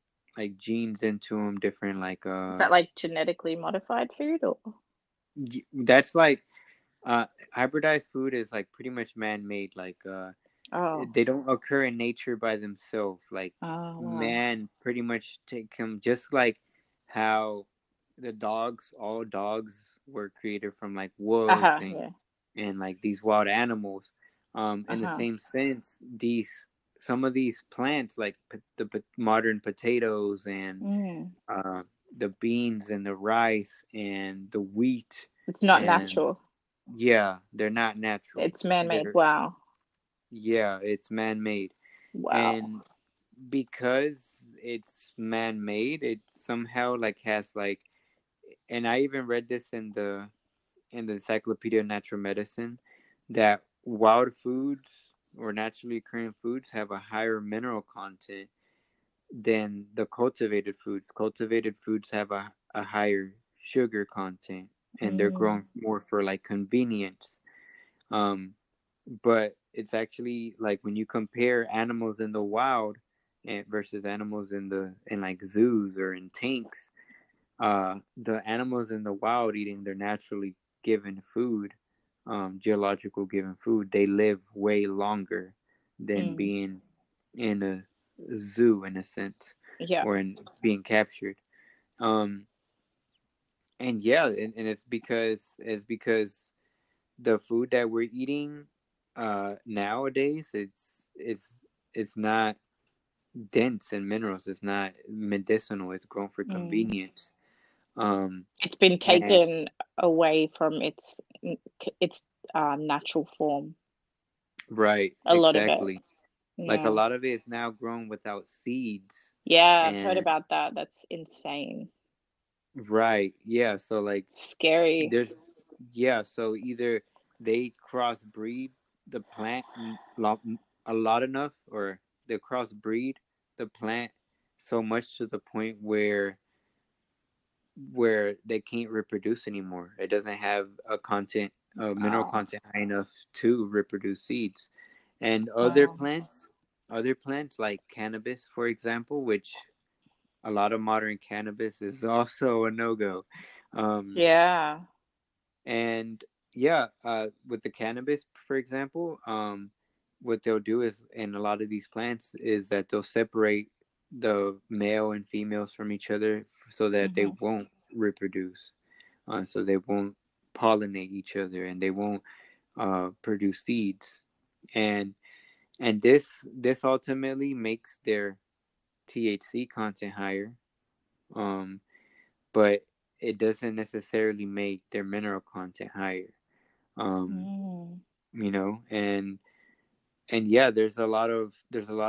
genes into them, different is that genetically modified food or? That's hybridized food is pretty much man-made. They don't occur in nature by themselves. Man pretty much take them, just like how the dogs, all dogs were created from wolves and these wild animals. In the same sense, some of these plants, the modern potatoes and the beans and the rice and the wheat. It's not natural. Yeah, they're not natural. It's man-made. Wow. Yeah, it's man-made. Wow. And because it's man-made, it somehow has and I even read this in the Encyclopedia of Natural Medicine, that wild foods or naturally occurring foods have a higher mineral content than the cultivated foods. Cultivated foods have a higher sugar content, and they're grown more for convenience. But it's actually when you compare animals in the wild versus animals in zoos or in tanks, the animals in the wild eating their naturally given food, geological given food, they live way longer than being in a zoo, in a sense, or in being captured. And it's because the food that we're eating nowadays, it's not dense in minerals. It's not medicinal. It's grown for convenience. It's been taken away from its natural form. Right. Lot of it. A lot of it is now grown without seeds. Yeah, I've heard about that. That's insane. Right. Yeah. So scary. Yeah. So either they crossbreed the plant a lot enough, or they crossbreed the plant so much to the point where they can't reproduce anymore. It doesn't have a mineral content high enough to reproduce seeds. And other plants like cannabis, for example, which a lot of modern cannabis is also a no-go. With the cannabis, for example, what they'll do is, in a lot of these plants, is that they'll separate the male and females from each other so that they won't reproduce. So they won't pollinate each other, and they won't produce seeds. And this ultimately makes their THC content higher, but it doesn't necessarily make their mineral content higher. There's a lot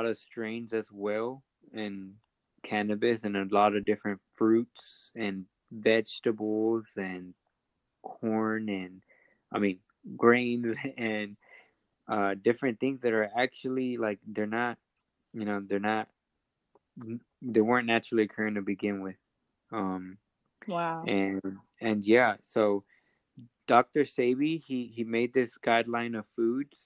of strains as well in cannabis, and a lot of different fruits and vegetables and corn and, I mean, grains and different things that are actually, like, they're not, you know, they're not, they weren't naturally occurring to begin with. Wow. And yeah, so Dr. Sebi, he made this guideline of foods,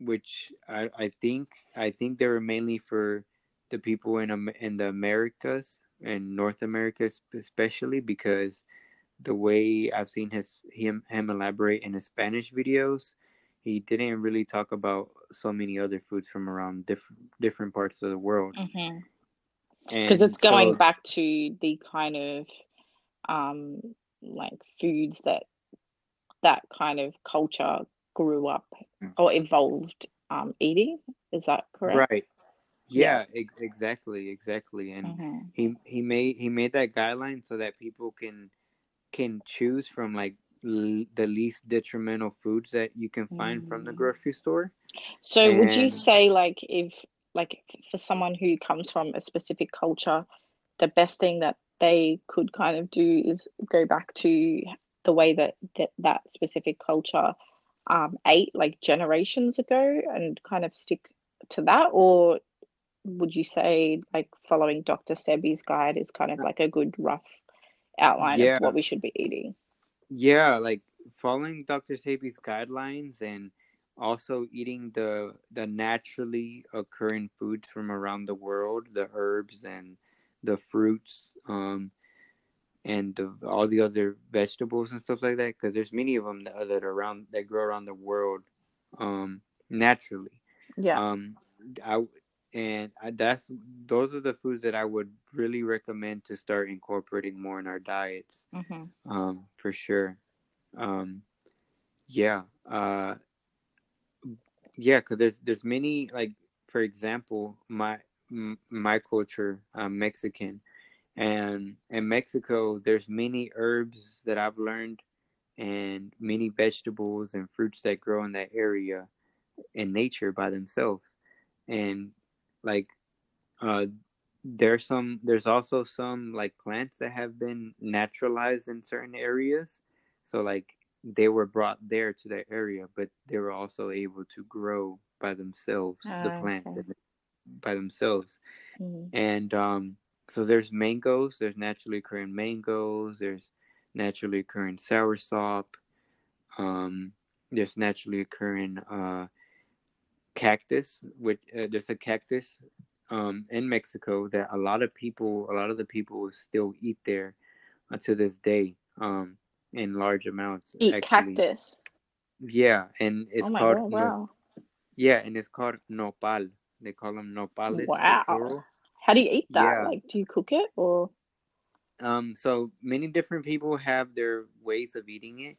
which I think they were mainly for the people in the Americas and North America especially, because the way I've seen him elaborate in his Spanish videos, he didn't really talk about so many other foods from around different parts of the world. Because it's going back to the kind of like foods that kind of culture grew up or evolved eating. Is that correct? Right. Yeah. Exactly. And he made that guideline so that people can choose from like the least detrimental foods that you can find from the grocery store. So would you say if for someone who comes from a specific culture, the best thing that they could kind of do is go back to the way that specific culture ate like generations ago and kind of stick to that? Or would you say like following Dr. Sebi's guide is kind of like a good rough outline of what we should be eating? Yeah, like following Dr. Sebi's guidelines and also eating the naturally occurring foods from around the world, the herbs and the fruits, and all the other vegetables and stuff like that, because there's many of them that are around, that grow around the world naturally. Those are the foods that I would really recommend to start incorporating more in our diets, for sure. Because there's many, like, for example, my culture, I'm Mexican, and in Mexico there's many herbs that I've learned and many vegetables and fruits that grow in that area in nature by themselves. And like there's also some like plants that have been naturalized in certain areas, so like they were brought there to that area, but they were also able to grow by themselves, the plants by themselves. And so there's mangoes, there's naturally occurring mangoes, there's naturally occurring soursop, there's naturally occurring cactus, which there's a cactus in Mexico that a lot of the people still eat there to this day, in large amounts. Cactus. Yeah, and it's called and it's called nopal. They call them nopales. Wow. How do you eat that? Yeah. Like, do you cook it or? So many different people have their ways of eating it.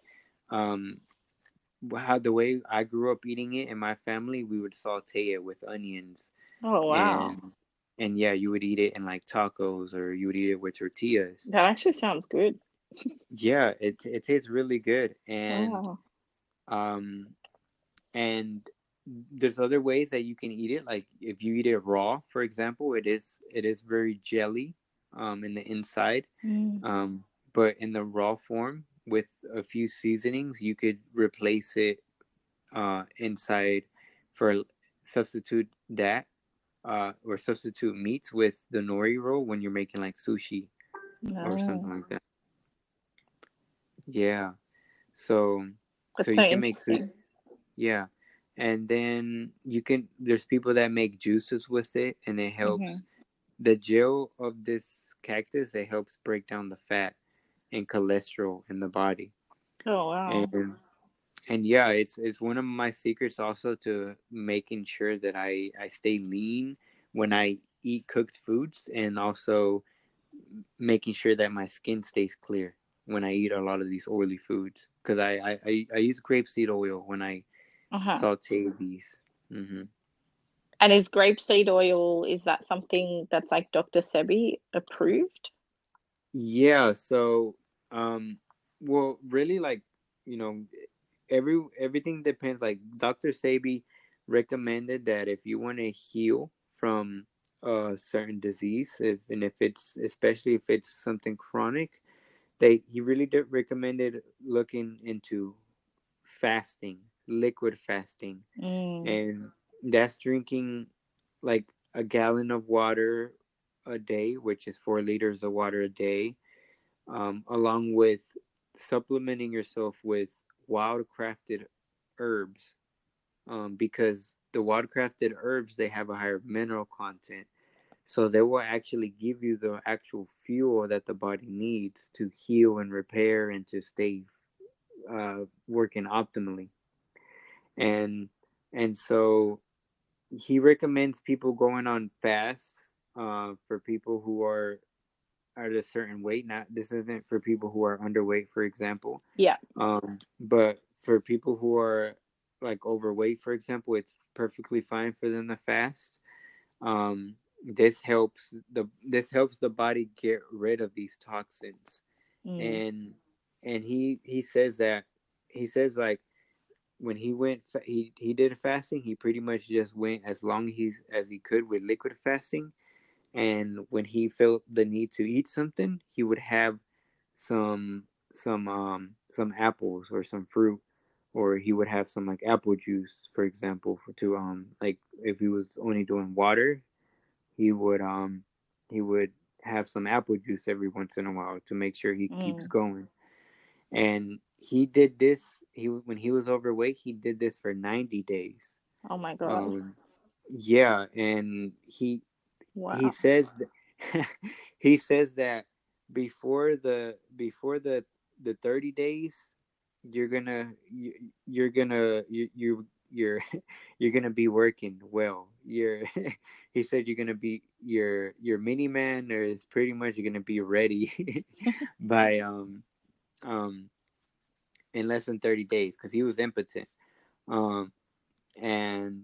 How the way I grew up eating it in my family, we would saute it with onions. Oh wow. And yeah, you would eat it in like tacos, or you would eat it with tortillas. That actually sounds good. Yeah, it tastes really good. And and there's other ways that you can eat it. Like if you eat it raw, for example, it is very jelly in the inside. But in the raw form, with a few seasonings, you could replace it inside for substitute meats with the nori roll when you're making like sushi or something like that. Yeah, so you can make sushi. Yeah, and then there's people that make juices with it, and it helps the gel of this cactus. It helps break down the fat and cholesterol in the body. Oh wow! And yeah, it's one of my secrets also to making sure that I stay lean when I eat cooked foods, and also making sure that my skin stays clear when I eat a lot of these oily foods, because I use grapeseed oil when I saute these. And is grapeseed oil, is that something that's like Dr. Sebi approved? Yeah, so well, really, like, you know, everything depends. Like Dr. Sebi recommended that if you want to heal from a certain disease, especially if it's something chronic. He really did recommended looking into fasting, liquid fasting, and that's drinking like a gallon of water a day, which is 4 liters of water a day, along with supplementing yourself with wildcrafted herbs, because the wildcrafted herbs, they have a higher mineral content. So they will actually give you the actual fuel that the body needs to heal and repair and to stay working optimally. And so he recommends people going on fasts for people who are at a certain weight. This isn't for people who are underweight, for example. Yeah. But for people who are like overweight, for example, it's perfectly fine for them to fast. This helps the body get rid of these toxins. And he says like when he went, he did fasting, he pretty much just went as long as he could with liquid fasting. And when he felt the need to eat something, he would have some apples or some fruit, or he would have some like apple juice, for example, like if he was only doing water, he would have some apple juice every once in a while to make sure he keeps going. And he did this. When he was overweight, he did this for 90 days. Oh my God. Yeah. And he says that before the 30 days, you're gonna be working well. Your mini man is pretty much gonna be ready by in less than 30 days because he was impotent. And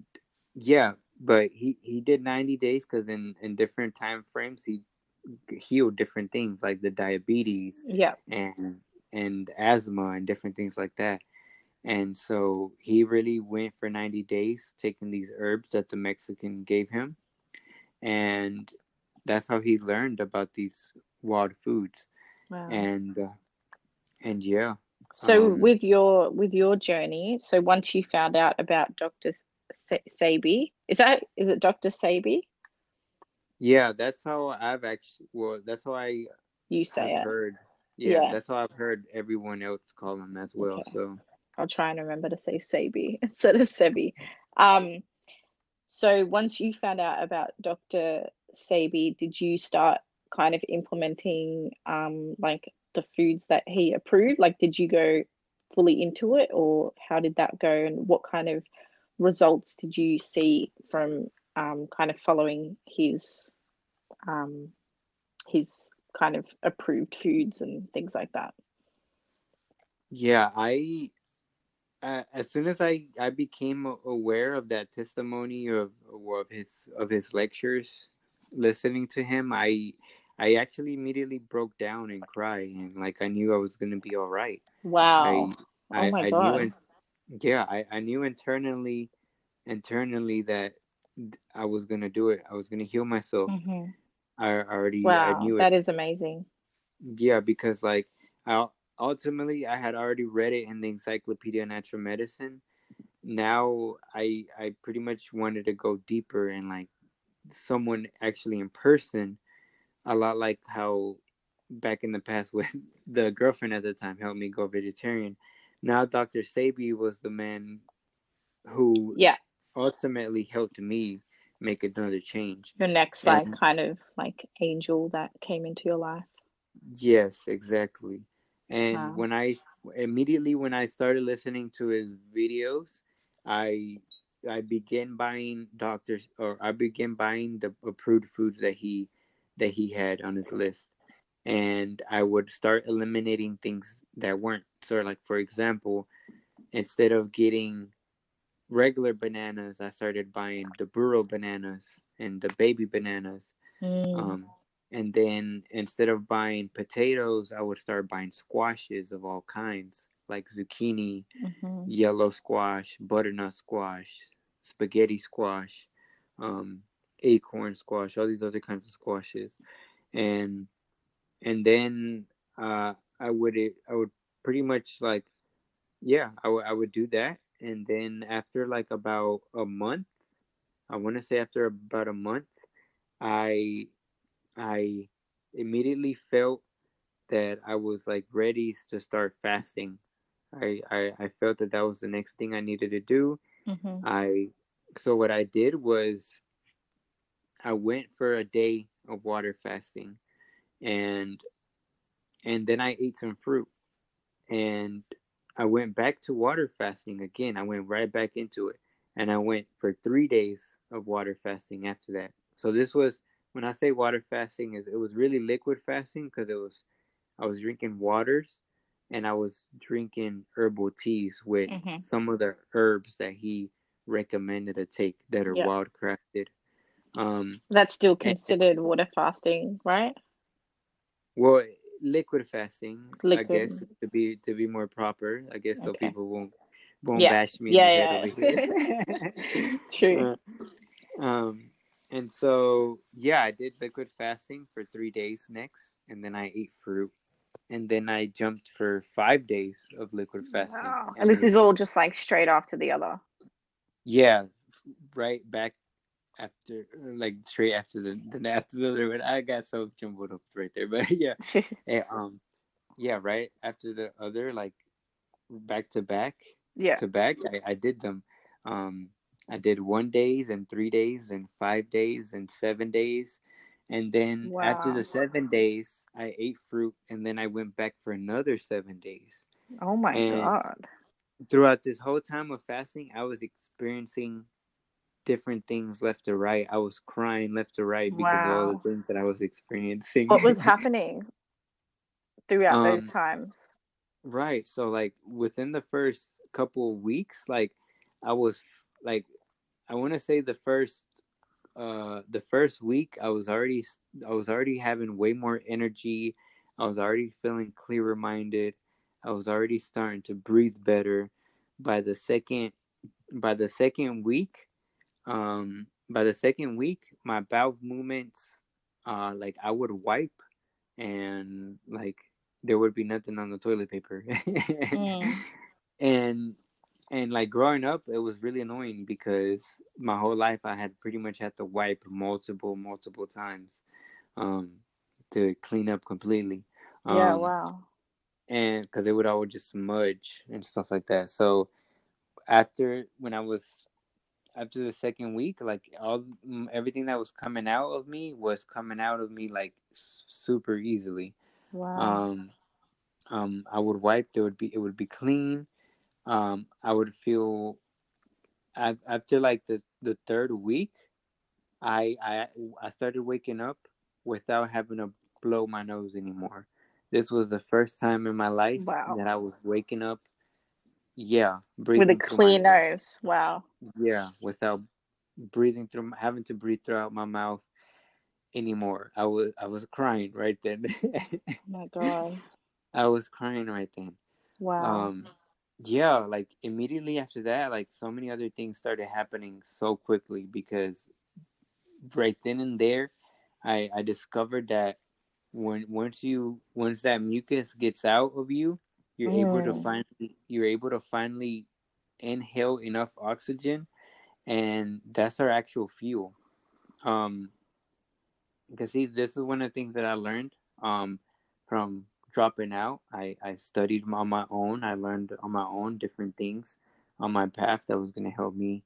yeah, but he did 90 days because in different time frames he healed different things like the diabetes, yeah, and asthma and different things like that. And so he really went for 90 days taking these herbs that the Mexican gave him. And that's how he learned about these wild foods. Wow. And yeah. So with your journey, so once you found out about Dr. Sebi, is it Dr. Sebi? Yeah, that's how I've actually, well, that's how I, you say I've it. Heard. Yeah, yeah, that's how I've heard everyone else call him as well. Okay. So I'll try and remember to say Sebi instead of Sebi. So once you found out about Dr. Sebi, did you start kind of implementing like the foods that he approved? Like, did you go fully into it, or how did that go? And what kind of results did you see from kind of following his kind of approved foods and things like that? Yeah, I as soon as I became aware of that testimony of his lectures, listening to him, I actually immediately broke down and cried, and like I knew I was gonna be all right. Wow! Oh my God. I knew internally that I was gonna do it. I was gonna heal myself. Mm-hmm. I knew it. That is amazing. Yeah, because like ultimately, I had already read it in the Encyclopedia of Natural Medicine. Now, I pretty much wanted to go deeper and like someone actually in person, a lot like how back in the past with the girlfriend at the time helped me go vegetarian. Now, Dr. Sebi was the man who ultimately helped me make another change. Your next like kind of like angel that came into your life. Yes, exactly. And wow. when I started listening to his videos, I began buying the approved foods that he had on his list, and I would start eliminating things that weren't. So like, for example, instead of getting regular bananas, I started buying the burro bananas and the baby bananas. And then instead of buying potatoes, I would start buying squashes of all kinds, like zucchini, yellow squash, butternut squash, spaghetti squash, acorn squash, all these other kinds of squashes. And then I would pretty much like, yeah, I would do that. And then after like about a month, I want to say after about a month, I immediately felt that I was like ready to start fasting. I felt that was the next thing I needed to do. Mm-hmm. So what I did was I went for a day of water fasting, and then I ate some fruit, and I went back to water fasting again. I went right back into it, and I went for 3 days of water fasting after that. So this was, when I say water fasting, it was really liquid fasting, because I was drinking waters, and I was drinking herbal teas with mm-hmm. some of the herbs that he recommended to take that are wildcrafted. That's still considered water fasting, right? Well, liquid fasting, I guess, to be more proper, I guess, so people won't bash me. Yeah. True. And so, yeah, I did liquid fasting for 3 days next, and then I ate fruit. And then I jumped for 5 days of liquid fasting. Wow. And this is all just like straight after the other. Yeah, right back after, like straight after the after the other one. I got so jumbled up right there, but yeah, and, yeah, right after the other, like back to back, to back. I did them. I did 1 days and 3 days and 5 days and 7 days. And then after the 7 days, I ate fruit, and then I went back for another 7 days. Oh, my God. Throughout this whole time of fasting, I was experiencing different things left to right. I was crying left to right because of all the things that I was experiencing. What was happening throughout those times? Right. So, like, within the first couple of weeks, like, I was, like, I want to say the first week I was already having way more energy. I was already feeling clearer minded. I was already starting to breathe better. By the second week, my bowel movements, like I would wipe and like there would be nothing on the toilet paper. And like growing up, it was really annoying because my whole life I had pretty much had to wipe multiple times to clean up completely. And because it would all just smudge and stuff like that. So after the second week, like everything that was coming out of me like super easily. Wow. I would wipe. It would be clean. I would feel after like the third week, I started waking up without having to blow my nose anymore. This was the first time in my life that I was waking up, breathing with a clean nose. Wow. Yeah, without having to breathe throughout my mouth anymore. I was crying right then. Oh my God. I was crying right then. Wow. Yeah, like immediately after that, like so many other things started happening so quickly because right then and there, I discovered that once that mucus gets out of you, you're able to finally inhale enough oxygen, and that's our actual fuel. Because see, this is one of the things that I learned from dropping out. I studied on my own. I learned on my own different things on my path that was going to help me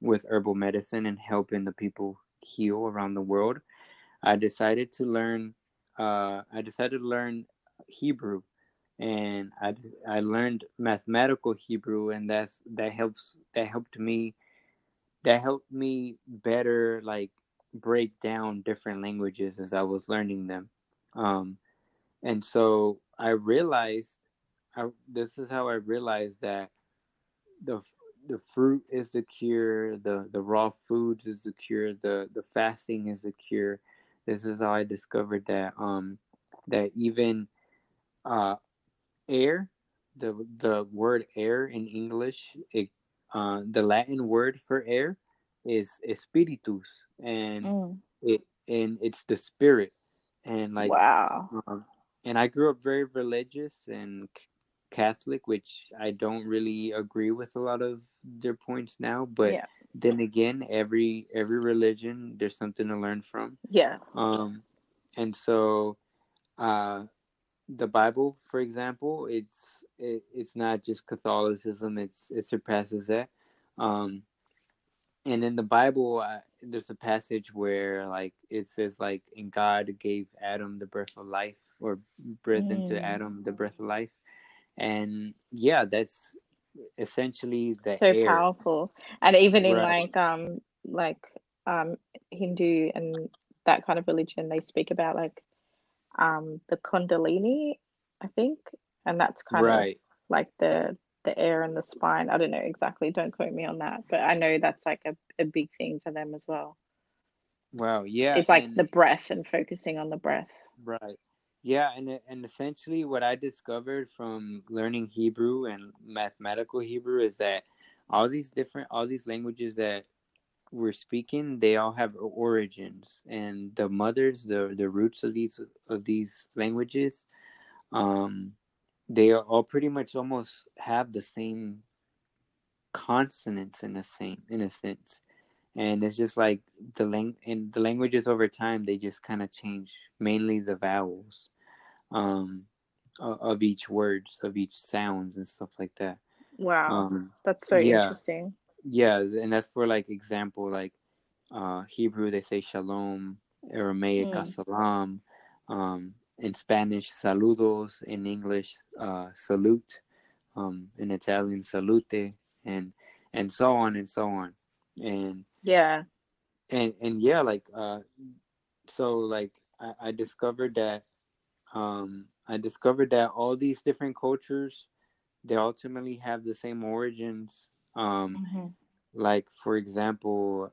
with herbal medicine and helping the people heal around the world. I decided to learn Hebrew, and I learned mathematical Hebrew, and that helped me better like break down different languages as I was learning them. And so I realized, this is how I realized that the fruit is the cure, the raw foods is the cure, the fasting is the cure. This is how I discovered that that even air, the word air in English, the Latin word for air is espiritus, and it's the spirit. And like, wow. And I grew up very religious and Catholic, which I don't really agree with a lot of their points now, but then again, every religion, there's something to learn from. Yeah. And so, the Bible, for example, it's not just Catholicism. It surpasses that. And in the Bible, there's a passage where like it says like, and God gave Adam the breath of life, or breathed into Adam the breath of life. And yeah, that's essentially the air. Powerful. And even in like Hindu and that kind of religion, they speak about like the Kundalini, I think, and that's kind of like the air and the spine. I don't know exactly, don't quote me on that, but I know that's like a big thing for them as well. Wow. Yeah, it's like the breath and focusing on the breath, right? Yeah. And essentially what I discovered from learning Hebrew and mathematical Hebrew is that all these languages that we're speaking, they all have origins, and the mothers, the roots of these languages, they all pretty much almost have the same consonants in a sense, and it's just like the languages over time, they just kind of change, mainly the vowels of each word, of each sounds and stuff like that. Wow, that's so interesting. Yeah, and that's for like example, like Hebrew, they say shalom, Aramaic asalam, in Spanish saludos, in English salute, in Italian salute, and so on and so on. And yeah, and yeah, like so like I discovered that all these different cultures, they ultimately have the same origins. Like for example,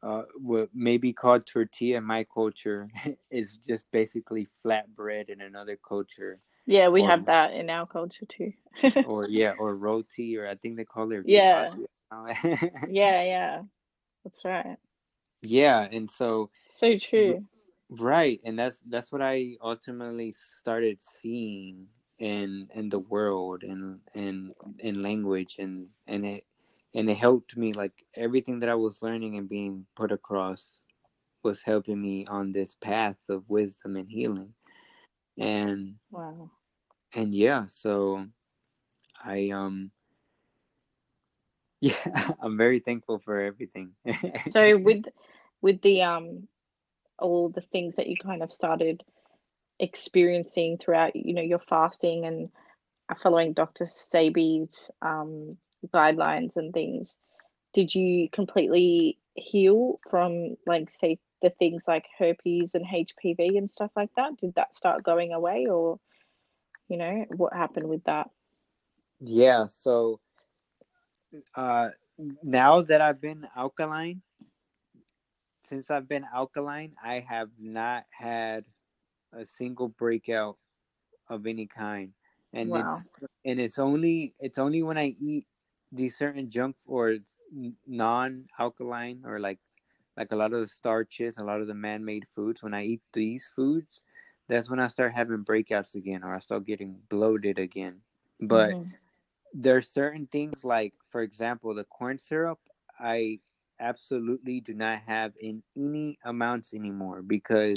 what may be called tortilla in my culture is just basically flatbread in another culture. Yeah, we have that in our culture too. or roti, or I think they call it. Yeah. yeah, that's right. Yeah, and so true. Right, and that's what I ultimately started seeing in the world and in language, and it helped me. Like everything that I was learning and being put across was helping me on this path of wisdom and healing. And wow. And yeah, so I I'm very thankful for everything. So with the all the things that you kind of started experiencing throughout, you know, your fasting and following Dr. Sebi's guidelines and things, did you completely heal from, like, say, the things like herpes and HPV and stuff like that? Did that start going away, or, you know, what happened with that? Yeah, so now that I've been alkaline, I have not had a single breakout of any kind, and wow. it's only when I eat these certain junk or non-alkaline, or like a lot of the starches, a lot of the man-made foods. When I eat these foods, that's when I start having breakouts again, or I start getting bloated again. But there's certain things, like for example, the corn syrup, I absolutely do not have in any amounts anymore, because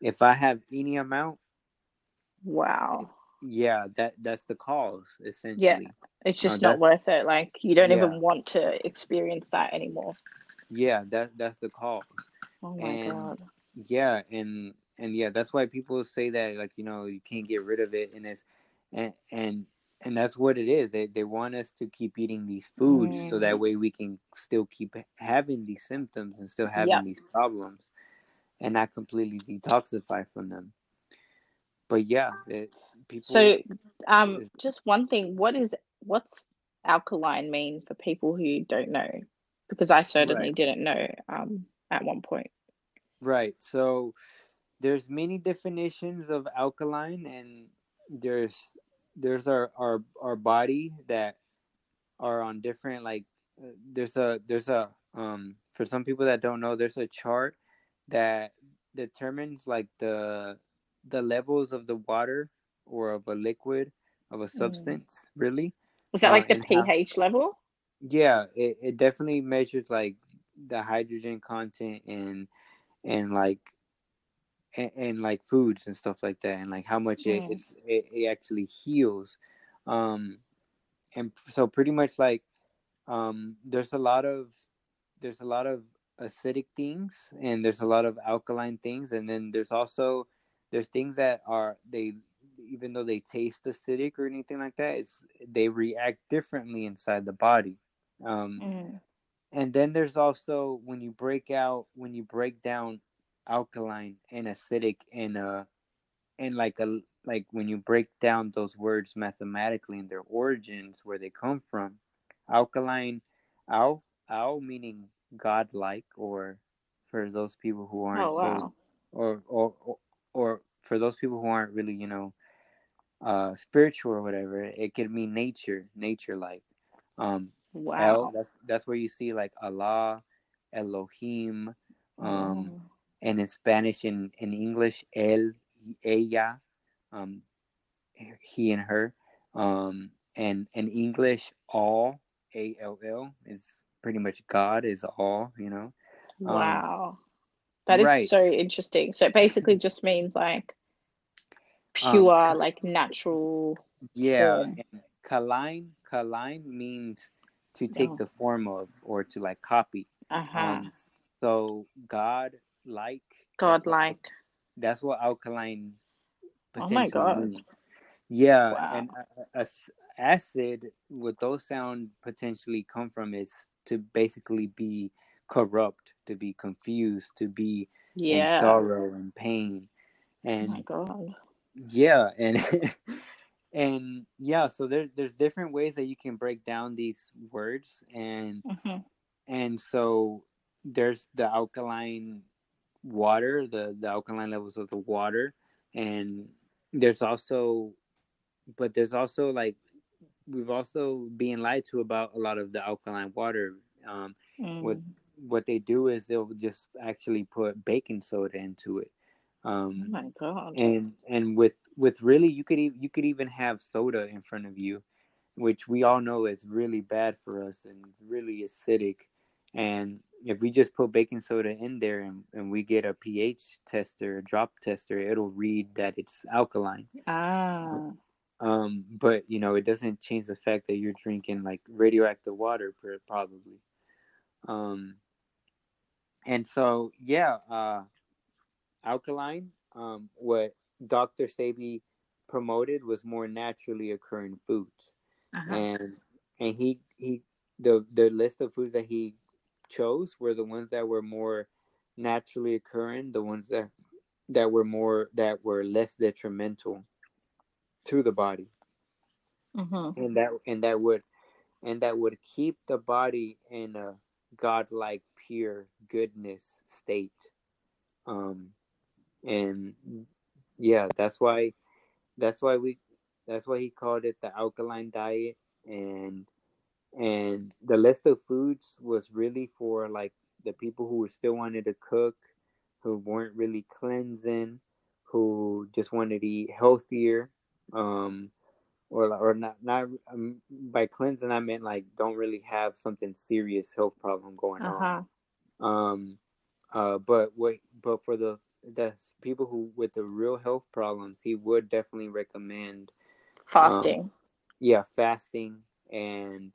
if I have any amount, wow. Yeah, that's the cause, essentially. Yeah, it's just not worth it. Like, you don't even want to experience that anymore. Yeah, that's the cause. Oh my God. Yeah, and yeah, that's why people say that, like, you know, you can't get rid of it, and it's and that's what it is. They want us to keep eating these foods so that way we can still keep having these symptoms and still having these problems, and not completely detoxify from them. But yeah, people. So, just one thing. What's alkaline mean for people who don't know? Because I certainly didn't know at one point. Right. So there's many definitions of alkaline, and there's our body that are on different, like, there's a for some people that don't know, there's a chart that determines like the levels of the water or of a liquid, of a substance, really. Is that like the pH level? Yeah, it definitely measures like the hydrogen content and like foods and stuff like that, and like how much it actually heals. And so pretty much like there's a lot of acidic things, and there's a lot of alkaline things, and then there's things that are, they, even though they taste acidic or anything like that, they react differently inside the body. And then there's also when you break down alkaline and acidic and when you break down those words mathematically and their origins, where they come from. Alkaline, al meaning godlike, or for those people who aren't or for those people who aren't really, spiritual or whatever, it could mean nature-like. That's where you see like Allah, Elohim, and in Spanish and in English, él, ella, he and her, and in English, all, all, is pretty much God is all, Wow. That is so interesting. So it basically just means like pure, like natural. Yeah. Kaline means to take the form of, or to like copy. So God-like. God-like. That's what alkaline potentially means. Yeah. Wow. And acid, what those sound potentially come from, is to basically be corrupt, to be confused, to be in sorrow and pain, and so there's different ways that you can break down these words, and and so there's the alkaline water, the alkaline levels of the water, and there's also like, we've also been lied to about a lot of the alkaline water. What they do is they'll just actually put baking soda into it. And with really, you could even have soda in front of you, which we all know is really bad for us and really acidic. And if we just put baking soda in there and we get a pH tester, a drop tester, it'll read that it's alkaline. But it doesn't change the fact that you're drinking like radioactive water, probably. And so, alkaline, what Dr. Sebi promoted was more naturally occurring foods. And he the list of foods that he chose were the ones that were more naturally occurring, the ones that were less detrimental to the body. And that would keep the body in a godlike, pure goodness state. That's why he called it the alkaline diet, and the list of foods was really for like the people who still wanted to cook, who weren't really cleansing, who just wanted to eat healthier, or not, by cleansing I meant like don't really have something serious health problem going on. But for the people who with the real health problems, he would definitely recommend fasting. Fasting and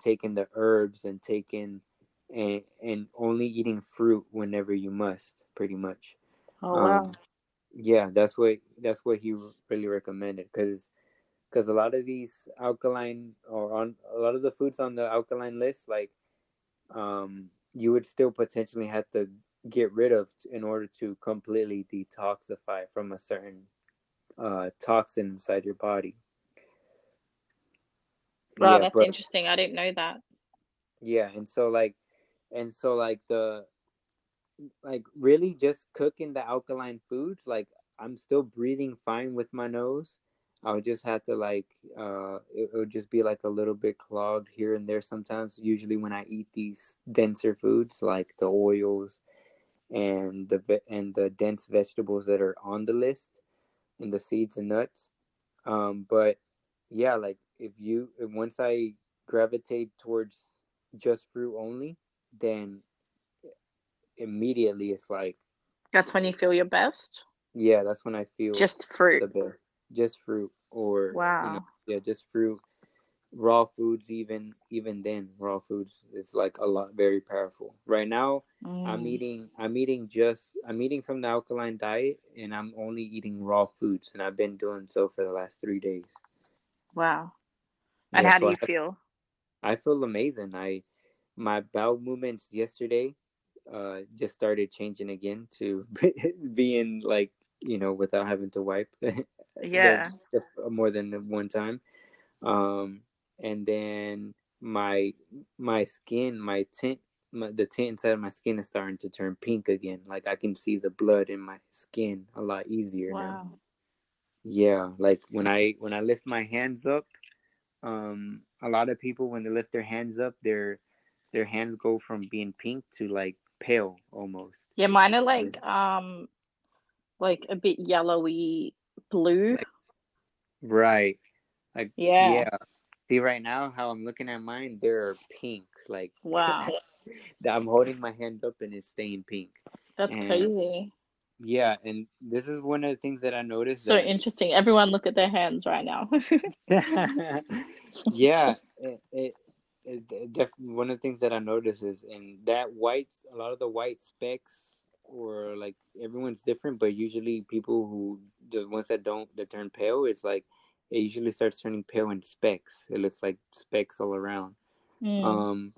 taking the herbs and taking and only eating fruit whenever you must, pretty much. That's what he really recommended, because a lot of these alkaline, or on a lot of the foods on the alkaline list, like you would still potentially have to get rid of in order to completely detoxify from a certain toxin inside your body. Wow, yeah, that's interesting. I didn't know that. Yeah, and so like the. Like really just cooking the alkaline foods, like I'm still breathing fine with my nose, I would just have to it would just be like a little bit clogged here and there sometimes. Usually when I eat these denser foods like the oils and the dense vegetables that are on the list and the seeds and nuts. But yeah, once I gravitate towards just fruit only, then immediately it's like, that's when you feel your best. Yeah, that's when I feel just fruit. The best. Just fruit, or wow, just fruit. Raw foods, even then, raw foods is like a lot, very powerful. Right now, I'm eating from the alkaline diet, and I'm only eating raw foods, and I've been doing so for the last 3 days. Wow. And how do you feel? I feel amazing. My bowel movements yesterday just started changing again to being without having to wipe. Yeah, more than one time. And then my skin, my tint, the tint inside of my skin is starting to turn pink again. Like I can see the blood in my skin a lot easier now. Yeah, like when I lift my hands up, a lot of people when they lift their hands up, their hands go from being pink to like pale almost. Yeah, mine are like a bit yellowy blue. Right. Like, yeah. See right now how I'm looking at mine, they're pink. Like wow. I'm holding my hand up and it's staying pink. That's crazy. Yeah, and this is one of the things that I noticed. So interesting. Everyone look at their hands right now. Yeah. One of the things that I noticed is a lot of the white specks, or like everyone's different, but usually the ones that don't, that turn pale, it's like it usually starts turning pale in specks. It looks like specks all around. And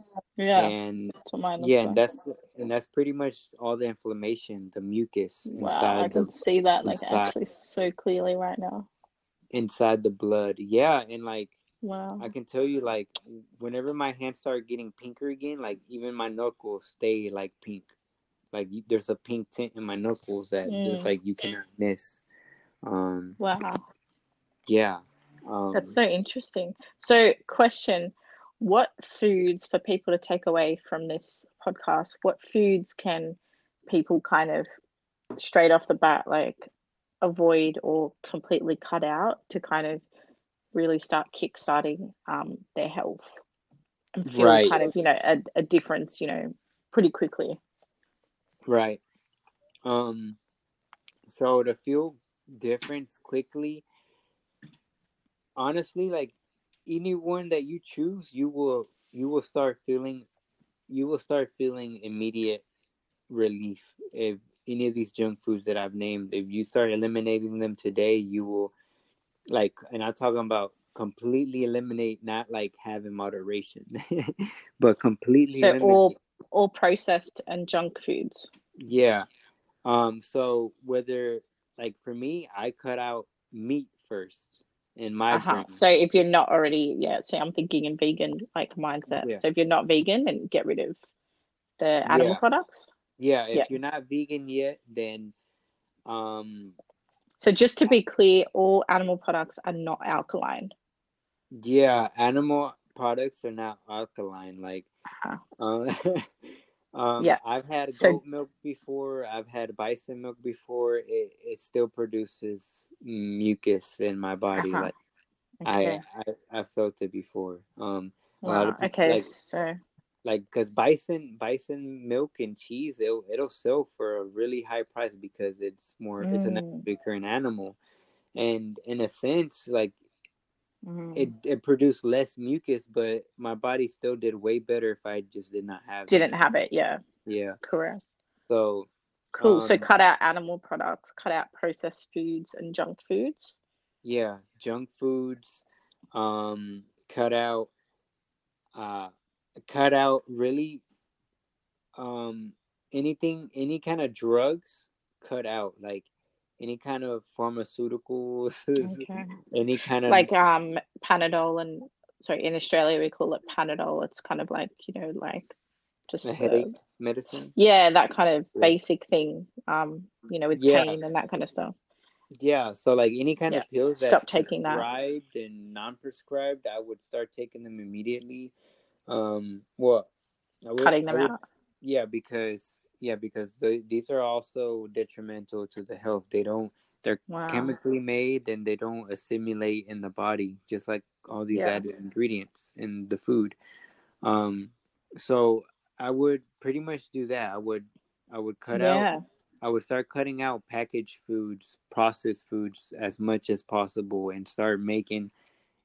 that's pretty much all the inflammation, the mucus inside. Wow, I can see that actually so clearly right now. Inside the blood, yeah, and like wow, I can tell you like whenever my hands start getting pinker again, like even my knuckles stay like pink. Like there's a pink tint in my knuckles that just like you cannot miss. Wow. Yeah. That's so interesting. So, question. What foods, for people to take away from this podcast, what foods can people kind of straight off the bat avoid or completely cut out to kind of really start kickstarting their health and feel kind of a difference pretty quickly? Right. So to feel difference quickly, honestly, anyone that you choose, you will start feeling immediate relief. If any of these junk foods that I've named, if you start eliminating them today, you will and I'm talking about completely eliminate, not have in moderation, but completely eliminate. All processed and junk foods. Yeah. So whether for me, I cut out meat first. In my opinion. So if you're not already, I'm thinking in vegan mindset. Yeah. So if you're not vegan, then get rid of the animal products. Yeah, if you're not vegan yet, then so just to be clear, all animal products are not alkaline. Yeah, animal products are not alkaline. I've had goat milk before. I've had bison milk before. It still produces mucus in my body. I felt it before. A lot of people, because bison milk and cheese, it'll sell for a really high price because it's a naturally occurring animal, and in a sense, it produced less mucus, but my body still did way better if I just did not have it. Yeah. Correct. So cool. So cut out animal products, cut out processed foods and junk foods. Yeah, junk foods. Cut out really anything, any kind of drugs, cut out any kind of pharmaceuticals, any kind of Panadol, and in Australia we call it Panadol. It's kind of just a headache medicine. Yeah, that kind of basic thing. With pain and that kind of stuff. Yeah, so like any kind of pills stop taking that prescribed and non-prescribed, I would start taking them immediately. Cutting them out. Because these are also detrimental to the health. They're chemically made and they don't assimilate in the body, just like all these added ingredients in the food. So I would pretty much do that. I would cut out. I would start cutting out packaged foods, processed foods as much as possible, and start making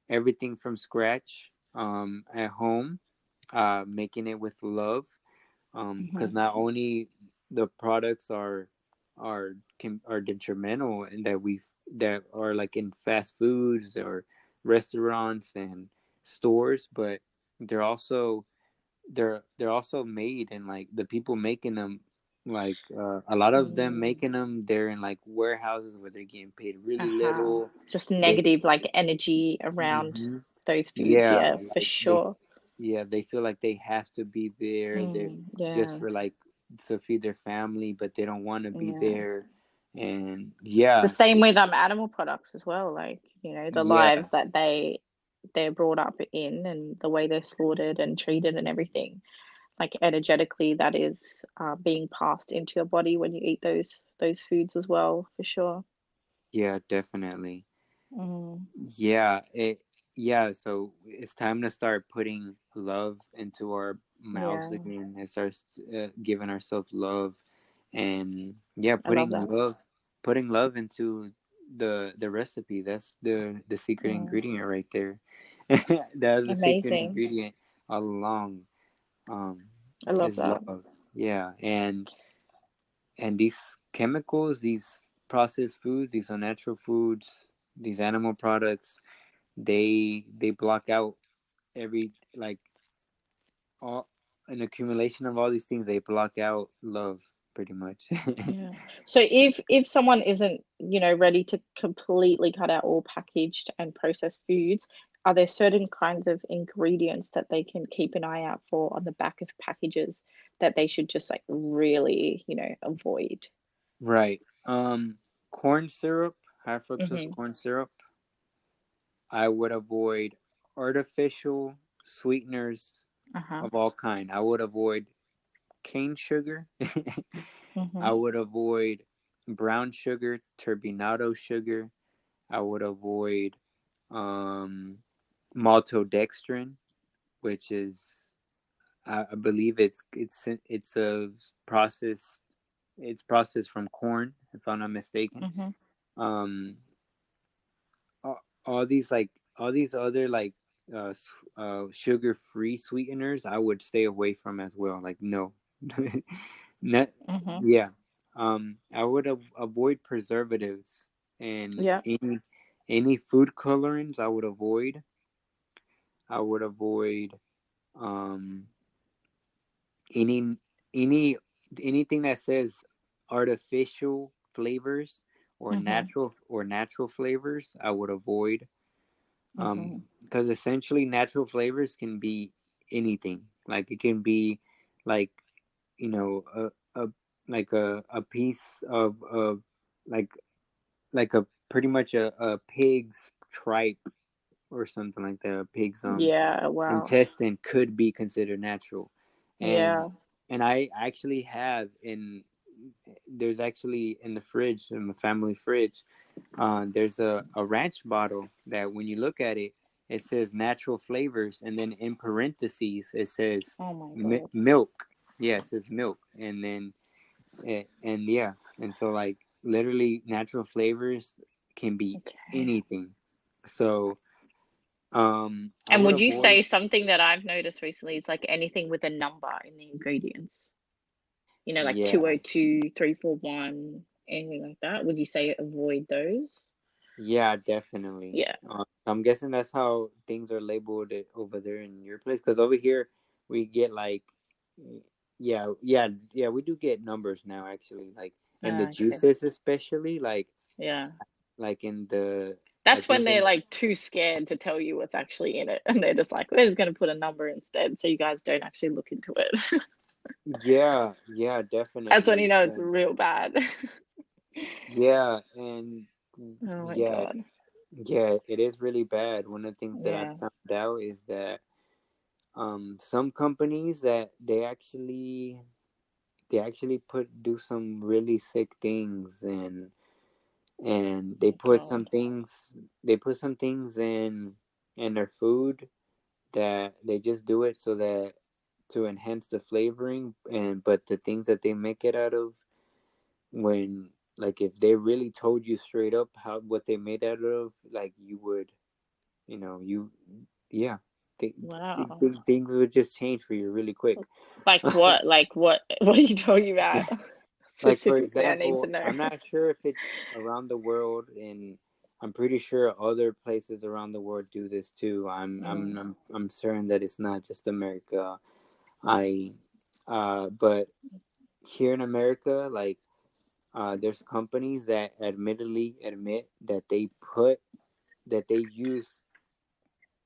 everything from scratch at home, making it with love, because not only the products are detrimental and that are like in fast foods or restaurants and stores, but they're also made, and like the people making them, like a lot of them making them, they're in like warehouses where they're getting paid really little. Just negative like energy around those foods, like for sure. They feel like they have to be there just for like to feed their family, but they don't want to be there. And it's the same with animal products as well, like, you know, the lives that they're brought up in and the way they're slaughtered and treated and everything, like energetically that is being passed into your body when you eat those foods as well, for sure. Definitely. So it's time to start putting love into our mouths again and start giving ourselves love, and putting love into the recipe. That's the secret ingredient right there. That's the secret ingredient along. I love that. Love. Yeah, and these chemicals, these processed foods, these unnatural foods, these animal products, they block out an accumulation of all these things. They block out love, pretty much. So if someone isn't, you know, ready to completely cut out all packaged and processed foods, are there certain kinds of ingredients that they can keep an eye out for on the back of packages that they should just like really, you know, avoid? Right. Corn syrup, high fructose corn syrup. I would avoid artificial sweeteners of all kind. I would avoid cane sugar. I would avoid brown sugar, turbinado sugar. I would avoid maltodextrin, which is I believe it's processed from corn, if I'm not mistaken. All these other sugar-free sweeteners I would stay away from as well. Like, no. I would avoid preservatives and any food colorings I would avoid. I would avoid anything that says artificial flavors or natural flavors. I would avoid, because essentially natural flavors can be anything. Like it can be like, you know, a piece of a pig's tripe or something like that. A pig's intestine could be considered natural. And, and I actually have in the fridge, in the family fridge, there's a ranch bottle that when you look at it, it says natural flavors, and then in parentheses it says milk. Yeah, it says milk, and then and so like literally natural flavors can be anything. So and would you say something that I've noticed recently is like anything with a number in the ingredients? You know, like 202, 341, anything like that. Would you say avoid those? Yeah, definitely. Yeah. I'm guessing that's how things are labeled over there in your place. Because over here, we get like, we do get numbers now, actually. Like, in the juices especially, like. Yeah. Like in the. That's when they're like too scared to tell you what's actually in it. And they're just like, we're just going to put a number instead. So you guys don't actually look into it. Definitely. That's when you know it's real bad. Yeah, and Oh my God. Yeah, it is really bad. One of the things that I found out is that some companies that they actually do some really sick things, and they put some things in their food that they just do it so that to enhance the flavoring, but the things that they make it out of, when like if they really told you straight up what they made out of, like you would, things would just change for you really quick. Like what? Like what are you talking about? Like for example, I'm not sure if it's around the world, and I'm pretty sure other places around the world do this too. I'm certain that it's not just America. But here in America, like there's companies that admittedly admit that they use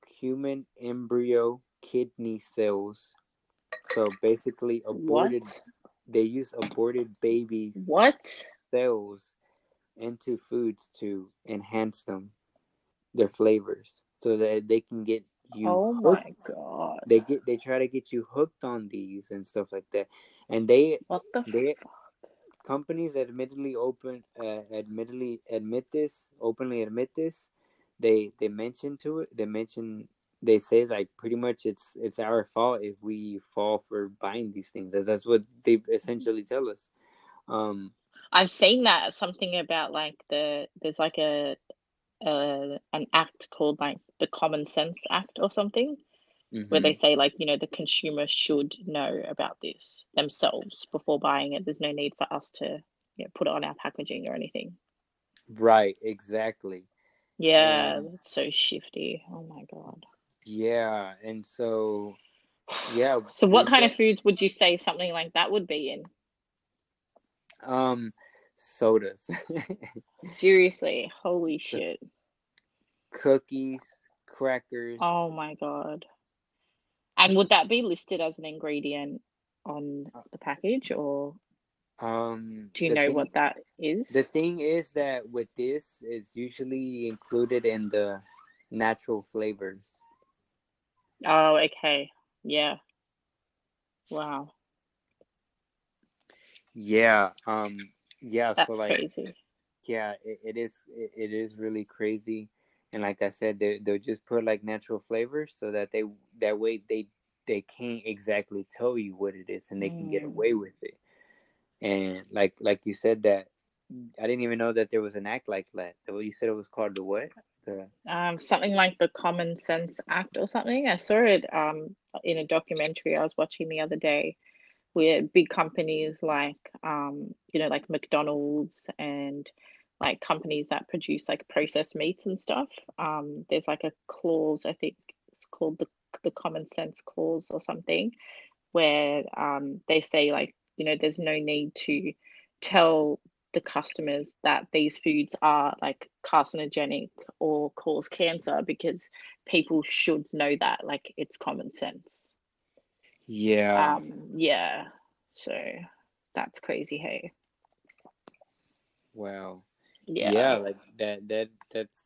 human embryo kidney cells. So basically aborted. What? They use aborted baby cells into foods to enhance them, their flavors, so that they can get you. Oh my God! They try to get you hooked on these and stuff like that, and fuck? Companies openly admit this. They say like pretty much it's our fault if we fall for buying these things. That's what they essentially tell us. I've seen that something about like there's like an act called like the Common Sense Act or something, where they say like the consumer should know about this themselves before buying it. There's no need for us to put it on our packaging or anything. Right. Exactly. Yeah, that's so shifty. Oh my God. Yeah, and so so what kind of foods would you say something like that would be in? Sodas. Seriously, holy shit. Cookies, crackers. Oh my God. And would that be listed as an ingredient on the package, or do you know what that is? The thing is that with this, it's usually included in the natural flavors. Oh, okay. Yeah. Wow. Yeah. That's so like crazy. Yeah, it is really crazy. And like I said, they'll just put like natural flavors so that they can't exactly tell you what it is, and they can get away with it. And like you said, that I didn't even know that there was an act like that. You said it was called the what? Something like the Common Sense Act or something. I saw it in a documentary I was watching the other day, where big companies like like McDonald's and like companies that produce like processed meats and stuff. There's like a clause, I think it's called the Common Sense Clause or something, where they say like, there's no need to tell the customers that these foods are like carcinogenic or cause cancer, because people should know that, like, it's common sense. Yeah. So that's crazy, hey. Wow. Yeah. Yeah, like that's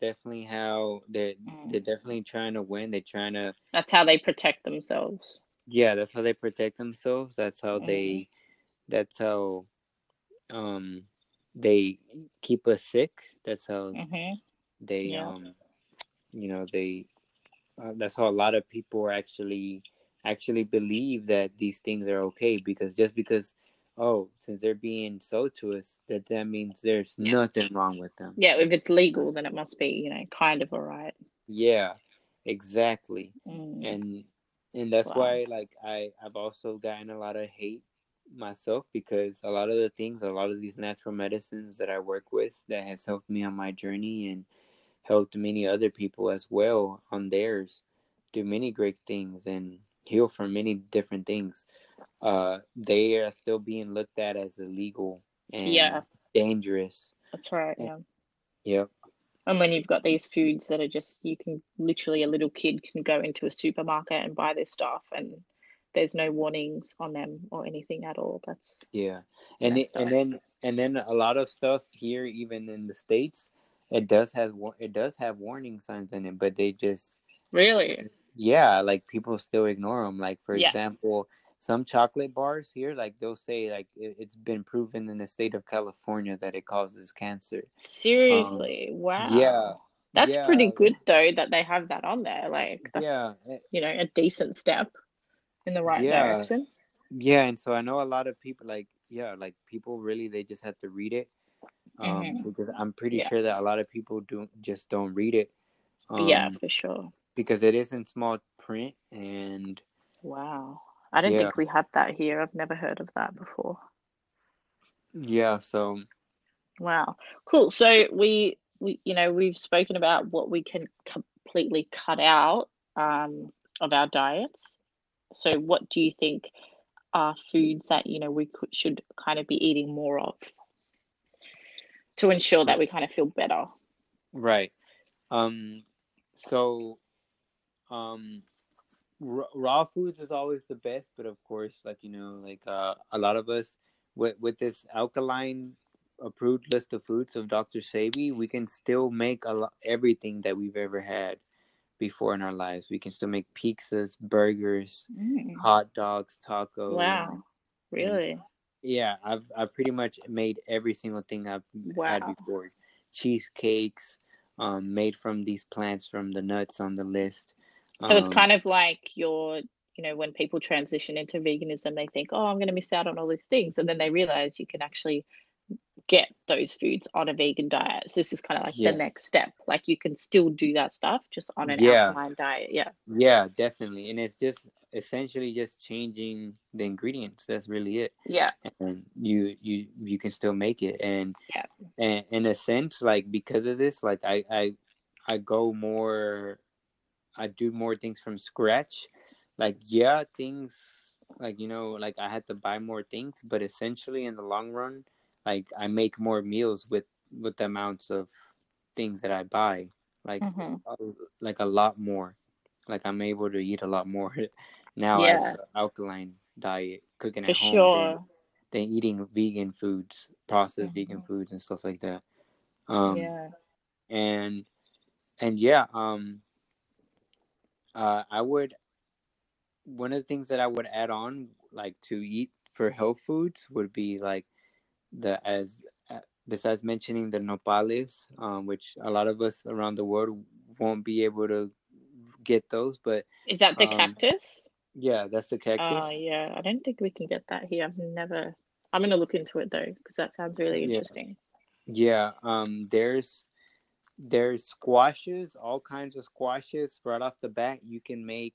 definitely how they're definitely trying to win. That's how they protect themselves. Yeah, that's how they protect themselves. That's how they keep us sick. That's how that's how a lot of people actually believe that these things are okay, because since they're being sold to us, that means there's nothing wrong with them. Yeah, if it's legal, then it must be, kind of all right. Yeah, exactly. And that's why, like, I've also gotten a lot of hate myself, because a lot of these natural medicines that I work with that has helped me on my journey and helped many other people as well on theirs do many great things and heal from many different things. They are still being looked at as illegal and dangerous. That's right, yeah. Yep. And when you've got these foods that are just, a little kid can go into a supermarket and buy this stuff, and there's no warnings on them or anything at all. That's and then a lot of stuff here, even in the States, it does have warning signs in it, but they just like people still ignore them. Like for example, some chocolate bars here, like they'll say like it's been proven in the state of California that it causes cancer. Seriously? Wow. Yeah. That's pretty good though that they have that on there. Like that's, a decent step in the right direction. Yeah, and so I know a lot of people people really, they just have to read it. Because I'm pretty sure that a lot of people don't read it. For sure. Because it is in small print and wow. I don't think we had that here. I've never heard of that before. Yeah, so wow. Cool. So we've spoken about what we can completely cut out of our diets. So what do you think are foods that, we should kind of be eating more of to ensure that we kind of feel better? Right. Raw foods is always the best, but of course, a lot of us with this alkaline approved list of foods of Dr. Sebi, we can still make everything that we've ever had before in our lives. We can still make pizzas, burgers, hot dogs, tacos. Wow, really? Yeah, I've pretty much made every single thing I've had before. Cheesecakes, made from these plants, from the nuts on the list. So it's kind of like when people transition into veganism, they think, oh, I'm going to miss out on all these things. And then they realize you can actually get those foods on a vegan diet. So this is kind of like the next step. Like you can still do that stuff just on an alkaline diet. Yeah. Yeah, definitely. And it's just essentially just changing the ingredients. That's really it. Yeah. And you can still make it. And, and in a sense, like because of this, like I do more things from scratch. Like, things like, I had to buy more things, but essentially in the long run, like I make more meals with the amounts of things that I buy, like, like a lot more, like I'm able to eat a lot more now as alkaline diet, cooking at home than eating vegan foods, processed vegan foods and stuff like that. One of the things that I would add on, like to eat for health foods would be like besides mentioning the nopales, which a lot of us around the world won't be able to get those, but. Is that the cactus? Yeah, that's the cactus. Oh yeah. I don't think we can get that here. I'm going to look into it though, because that sounds really interesting. Yeah. There's squashes, all kinds of squashes. Right off the bat, you can make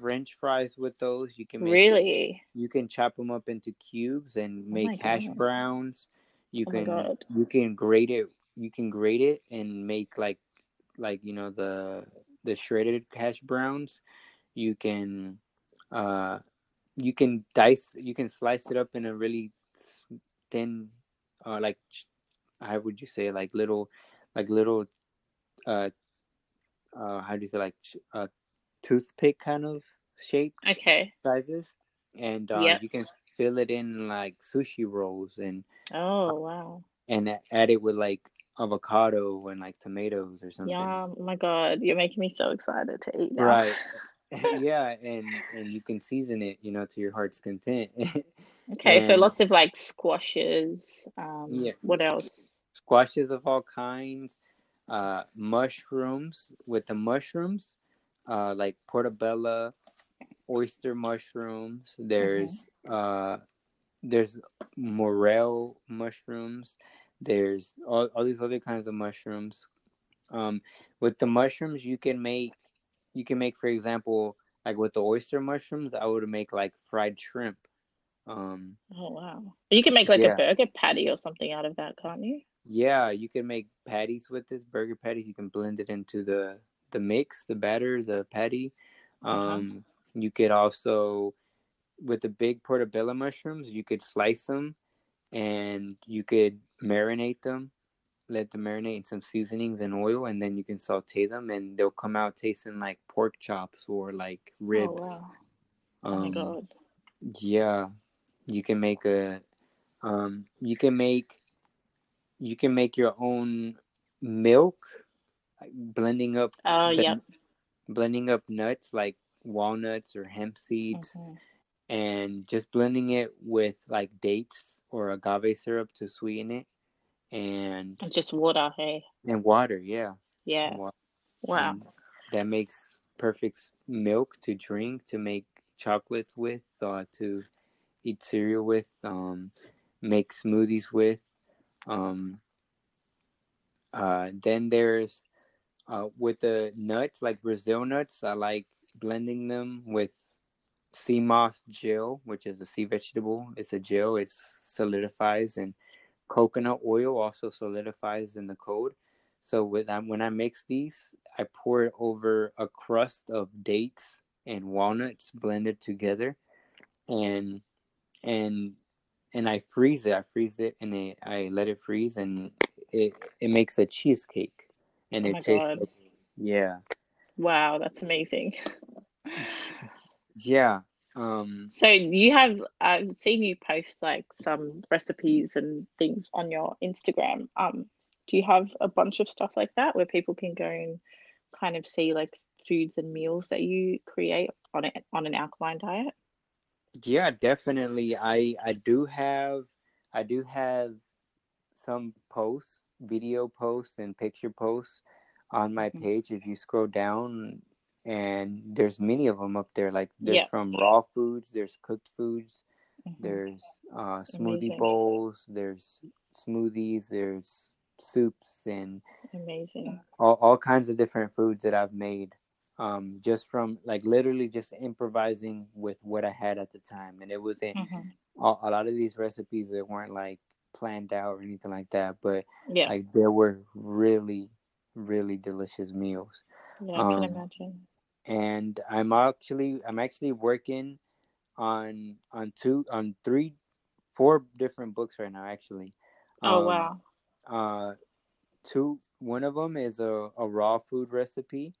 French fries with those. You can make you can chop them up into cubes and make hash browns. You can grate it and make like the shredded hash browns. You can slice it up in a really thin how would you say, toothpick kind of shape sizes, and you can fill it in like sushi rolls and and add it with like avocado and like tomatoes or something. Yeah, oh my god, you're making me so excited to eat now. Right. Yeah, and you can season it, to your heart's content. Okay, so lots of like squashes. What else? Squashes of all kinds. Mushrooms. With the mushrooms, like portobello, oyster mushrooms. There's morel mushrooms. There's all these other kinds of mushrooms. With the mushrooms, you can make, for example, like with the oyster mushrooms, I would make like fried shrimp. Oh wow! You can make like a burger patty or something out of that, can't you? Yeah, you can make patties with this, burger patties. You can blend it into the mix, the batter, the patty. You could also, with the big portobello mushrooms, you could slice them, and you could marinate them. Let them marinate in some seasonings and oil, and then you can saute them, and they'll come out tasting like pork chops or like ribs. Oh, wow. Oh my God. Yeah, you can make a, you can make your own milk, like blending up nuts like walnuts or hemp seeds, mm-hmm. and just blending it with like dates or agave syrup to sweeten it, and just water, hey. And water, yeah. Yeah. Water. Wow. And that makes perfect milk to drink, to make chocolates with, to eat cereal with, make smoothies with. Then there's with the nuts, like Brazil nuts, I like blending them with sea moss gel, which is a sea vegetable. It's a gel. It solidifies, and coconut oil also solidifies in the cold. So when I mix these, I pour it over a crust of dates and walnuts blended together, and I freeze it. I freeze it, and I let it freeze, and it makes a cheesecake, and it tastes. God. Like, yeah. Wow, that's amazing. Yeah. So you have, I've seen you post like some recipes and things on your Instagram. Do you have a bunch of stuff like that where people can go and kind of see like foods and meals that you create on an alkaline diet? Yeah, definitely. I do have some posts, video posts and picture posts on my page. If you scroll down, and there's many of them up there, like there's from raw foods, there's cooked foods, mm-hmm. there's smoothie amazing. Bowls, there's smoothies, there's soups, and amazing all kinds of different foods that I've made, just from like literally just improvising with what I had at the time. And it wasn't mm-hmm. a lot of these recipes that weren't like planned out or anything like that, but like there were really, really delicious meals. Yeah, I can imagine. And I'm actually working on four different books right now, actually. Oh, wow. One of them is a raw food recipe.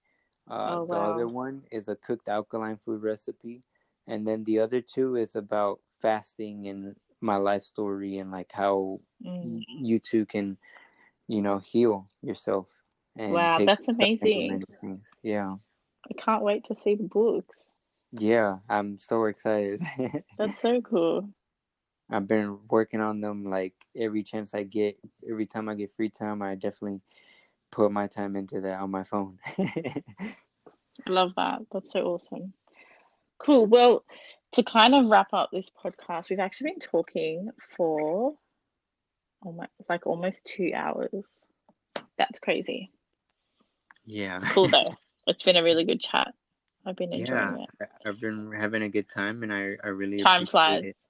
Oh, wow. The other one is a cooked alkaline food recipe. And then the other two is about fasting and my life story, and like how you two can, heal yourself. Wow, that's amazing. Yeah. I can't wait to see the books. Yeah, I'm so excited. That's so cool. I've been working on them like every chance I get. Every time I get free time, I definitely put my time into that on my phone. I love that. That's so awesome. Cool. Well, to kind of wrap up this podcast, we've actually been talking for almost 2 hours. That's crazy. Yeah. It's cool though. It's been a really good chat. I've been enjoying it. I've been having a good time, and I really time flies.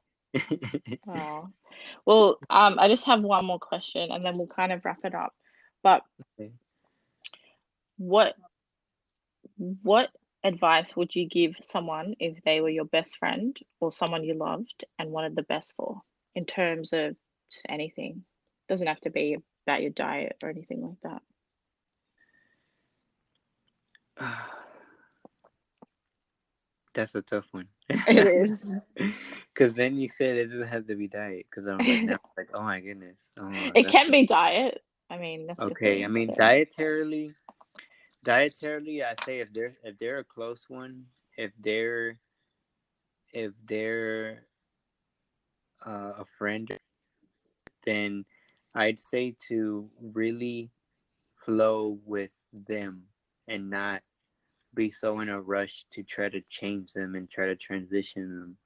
Oh. Well, I just have one more question, and then we'll kind of wrap it up. But what advice would you give someone if they were your best friend or someone you loved and wanted the best for, in terms of just anything? Doesn't have to be about your diet or anything like that. That's a tough one. It is. Because then you said it doesn't have to be diet. Because I'm like, now, like, oh my goodness. Oh, it can be diet. I mean, that's okay. I mean, dietarily, I say if they're a close one, if they're a friend, then I'd say to really flow with them and not be so in a rush to try to change them and try to transition them.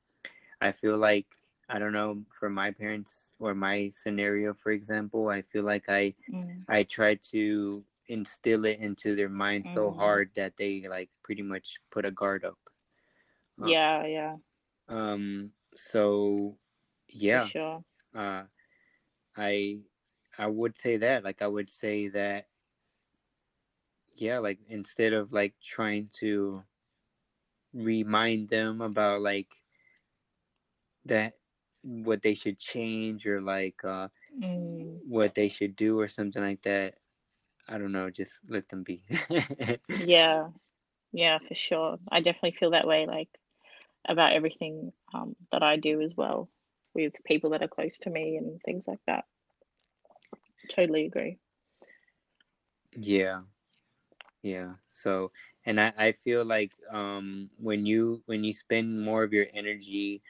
I feel like, I don't know, for my parents or my scenario, for example, I feel like I try to instill it into their mind so hard that they like pretty much put a guard up. So yeah. For sure. I would say that, like, like, instead of like trying to remind them about like that, what they should change, or like what they should do or something like that, I don't know, just let them be. Yeah, for sure. I definitely feel that way. Like, about everything that I do as well with people that are close to me and things like that. Totally agree. Yeah. So, and I feel like when you spend more of your energy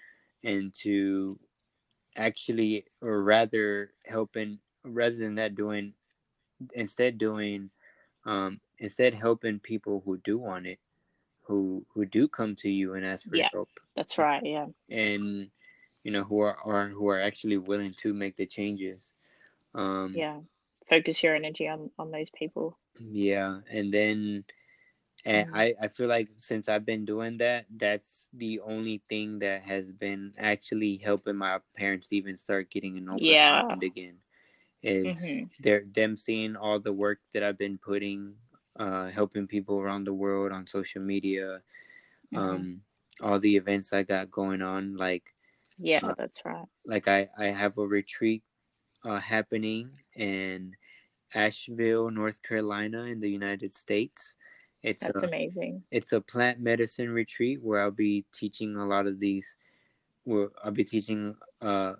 into actually, or rather helping, rather than that instead helping people who do want it, who do come to you and ask for help. That's right. Yeah. And who are actually willing to make the changes. Focus your energy on those people. Yeah. And then I feel like since I've been doing that, that's the only thing that has been actually helping my parents even start getting an open mind again. Is them seeing all the work that I've been putting, helping people around the world on social media, all the events I got going on. That's right. Like I have a retreat happening in Asheville, North Carolina, in the United States. That's amazing. It's a plant medicine retreat where I'll be teaching a lot of these, where I'll be teaching,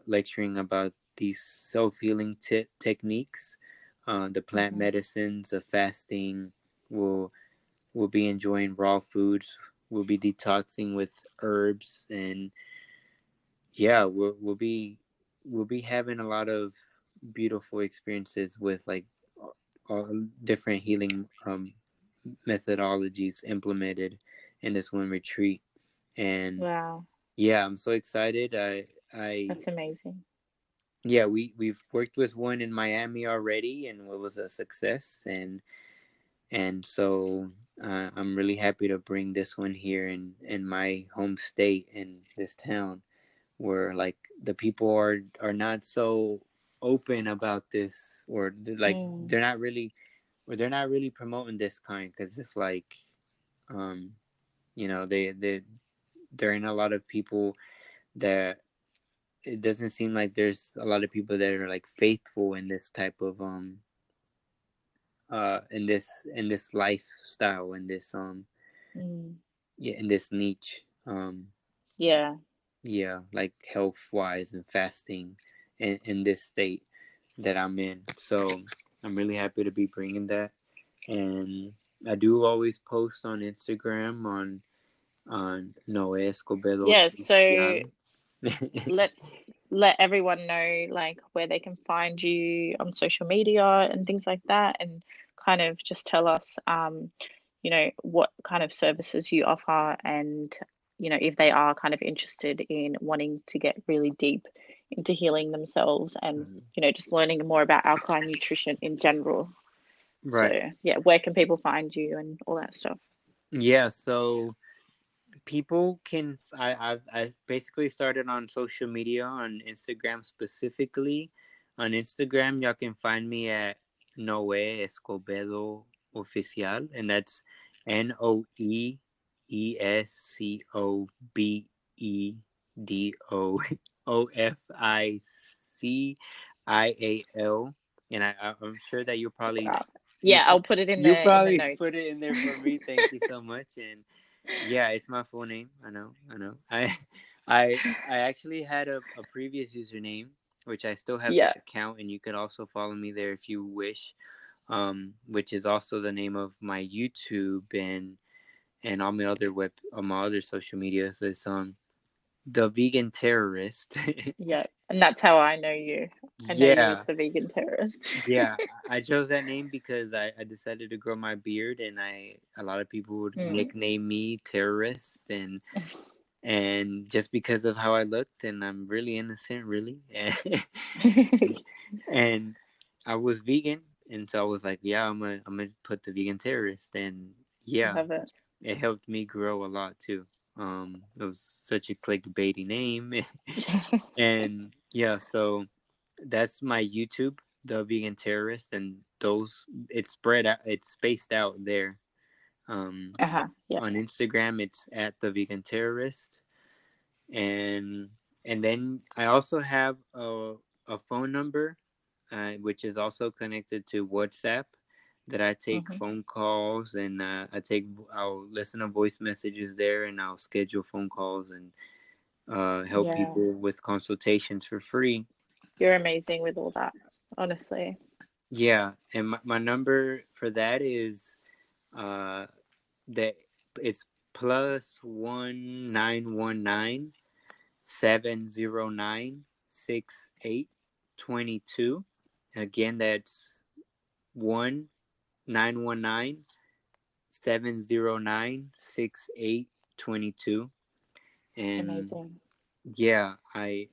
lecturing about these self-healing techniques, the plant medicines of fasting. We'll be enjoying raw foods. We'll be detoxing with herbs, and we'll be having a lot of beautiful experiences with like all different healing methodologies implemented in this one retreat. And I'm so excited. I That's amazing. Yeah, we've worked with one in Miami already, and it was a success, and so I'm really happy to bring this one here in my home state, in this town, where like the people are not so open about this, or like they're not really promoting this kind, because it's like, there ain't a lot of people that. It doesn't seem like there's a lot of people that are like faithful in this type of in this lifestyle, in this in this niche, like health wise and fasting in this state that I'm in. So I'm really happy to be bringing that, and I do always post on Instagram on Noe Escobedo. Yeah, so. Let's let everyone know like where they can find you on social media and things like that, and kind of just tell us what kind of services you offer, and if they are kind of interested in wanting to get really deep into healing themselves and just learning more about alkaline nutrition in general. Right. So, where can people find you and all that stuff? So people can. I basically started on social media, on Instagram specifically. On Instagram, y'all can find me at Noe Escobedo Oficial, and that's NOEESCOBEDO OFICIAL, and I'm sure that you'll probably I'll put it in there. You probably put it in there for me. Thank you so much. And. Yeah, it's my full name. I know. I actually had a previous username, which I still have an account, and you could also follow me there if you wish, which is also the name of my YouTube and all my other social media. So it's The Vegan Terrorist. Yeah, and that's how I know you. I know you as The Vegan Terrorist. Yeah, I chose that name because I decided to grow my beard, and a lot of people would nickname me Terrorist, and just because of how I looked, and I'm really innocent, really. And I was vegan, and so I was like, I'm gonna put The Vegan Terrorist, and it helped me grow a lot too. It was such a clickbaity name. And so that's my YouTube, The Vegan Terrorist, and those, it's spread out, it's spaced out there. On Instagram, it's at The Vegan Terrorist, and then I also have a phone number, which is also connected to WhatsApp, that I take phone calls, and I'll listen to voice messages there, and I'll schedule phone calls and help people with consultations for free. You're amazing with all that, honestly. Yeah. And my number for that is that it's plus 1-919-709-6822. Again, that's 1-919-709-6822. And amazing. Yeah, I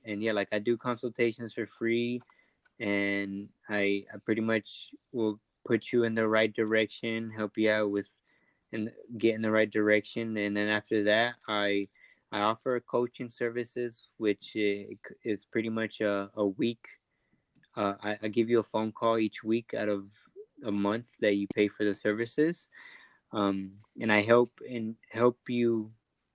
do consultations for free, and I pretty much will put you in the right direction, help you out with and get in the right direction. And then after that, I offer coaching services, which is pretty much a week. I give you a phone call each week out of a month that you pay for the services. And I help you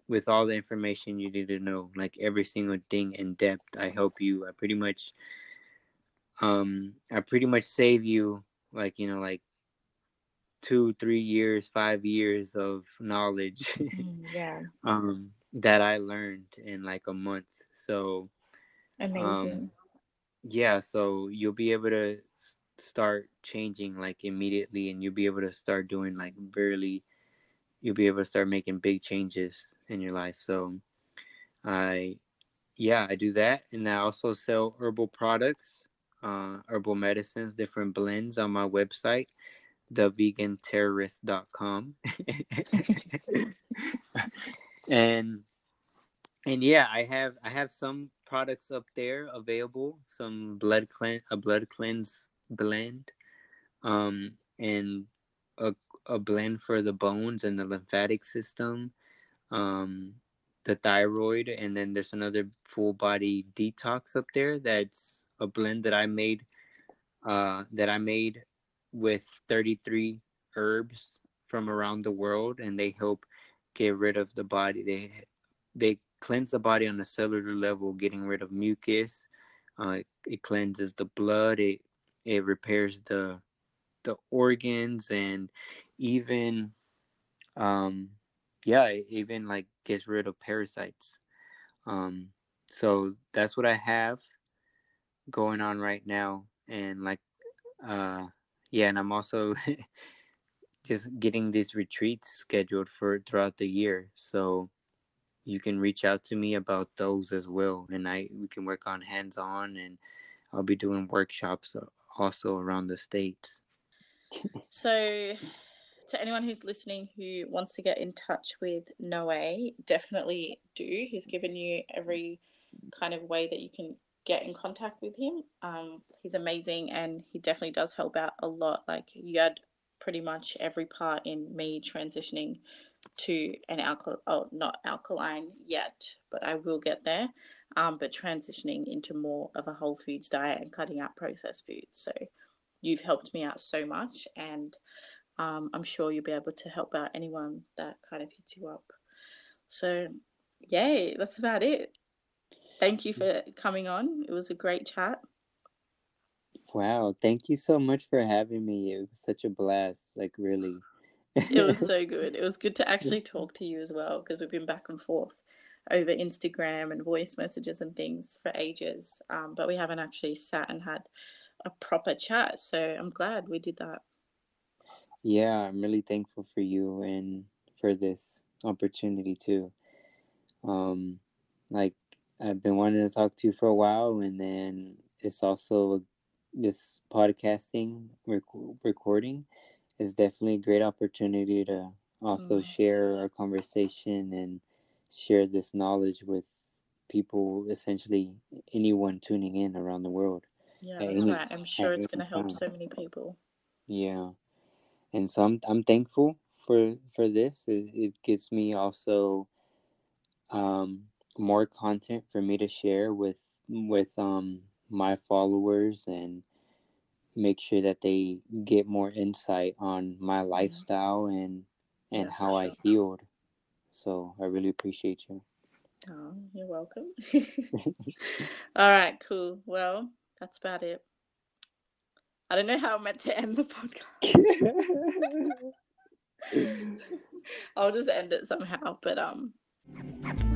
with all the information you need to know, like every single thing in depth. I help you. I pretty much save you, like, you know, like 2-3 years, 5 years of knowledge that I learned in like a month. So amazing. So you'll be able to start changing like immediately, and you'll be able to start doing like you'll be able to start making big changes in your life. So I do that. And I also sell herbal products, herbal medicines, different blends on my website, theveganterrorist.com. And yeah, I have some products up there available, some blood cleanse blend, and a blend for the bones and the lymphatic system, the thyroid, and then there's another full body detox up there. That's a blend that I made with 33 herbs from around the world, and they help get rid of the body. They cleanse the body on a cellular level, getting rid of mucus. It cleanses the blood. It repairs the organs, and even it even like gets rid of parasites. So that's what I have going on right now. And and I'm also just getting these retreats scheduled for throughout the year. So you can reach out to me about those as well. And we can work on hands-on, and I'll be doing workshops also around the States. So to anyone who's listening who wants to get in touch with Noe, definitely do. He's given you every kind of way that you can get in contact with him. He's amazing, and he definitely does help out a lot. Like, you had pretty much every part in me transitioning to an not alkaline yet, but I will get there, but transitioning into more of a whole foods diet and cutting out processed foods. So you've helped me out so much, and I'm sure you'll be able to help out anyone that kind of hits you up. So yay, that's about it. Thank you for coming on. It was a great chat. Wow, thank you so much for having me. It was such a blast, like, really. It was so good. It was good to actually talk to you as well, because we've been back and forth over Instagram and voice messages and things for ages, but we haven't actually sat and had a proper chat. So I'm glad we did that. Yeah, I'm really thankful for you and for this opportunity too. I've been wanting to talk to you for a while, and then it's also this podcasting recording is definitely a great opportunity to also share our conversation and share this knowledge with people, essentially anyone tuning in around the world. Yeah, that's right. I'm sure it's going to help so many people. Yeah. And so I'm thankful for this. It gives me also more content for me to share with my followers, and make sure that they get more insight on my lifestyle and how I healed. So I really appreciate you. Oh, you're welcome. All right, cool. Well, that's about it. I don't know how I'm meant to end the podcast. I'll just end it somehow, but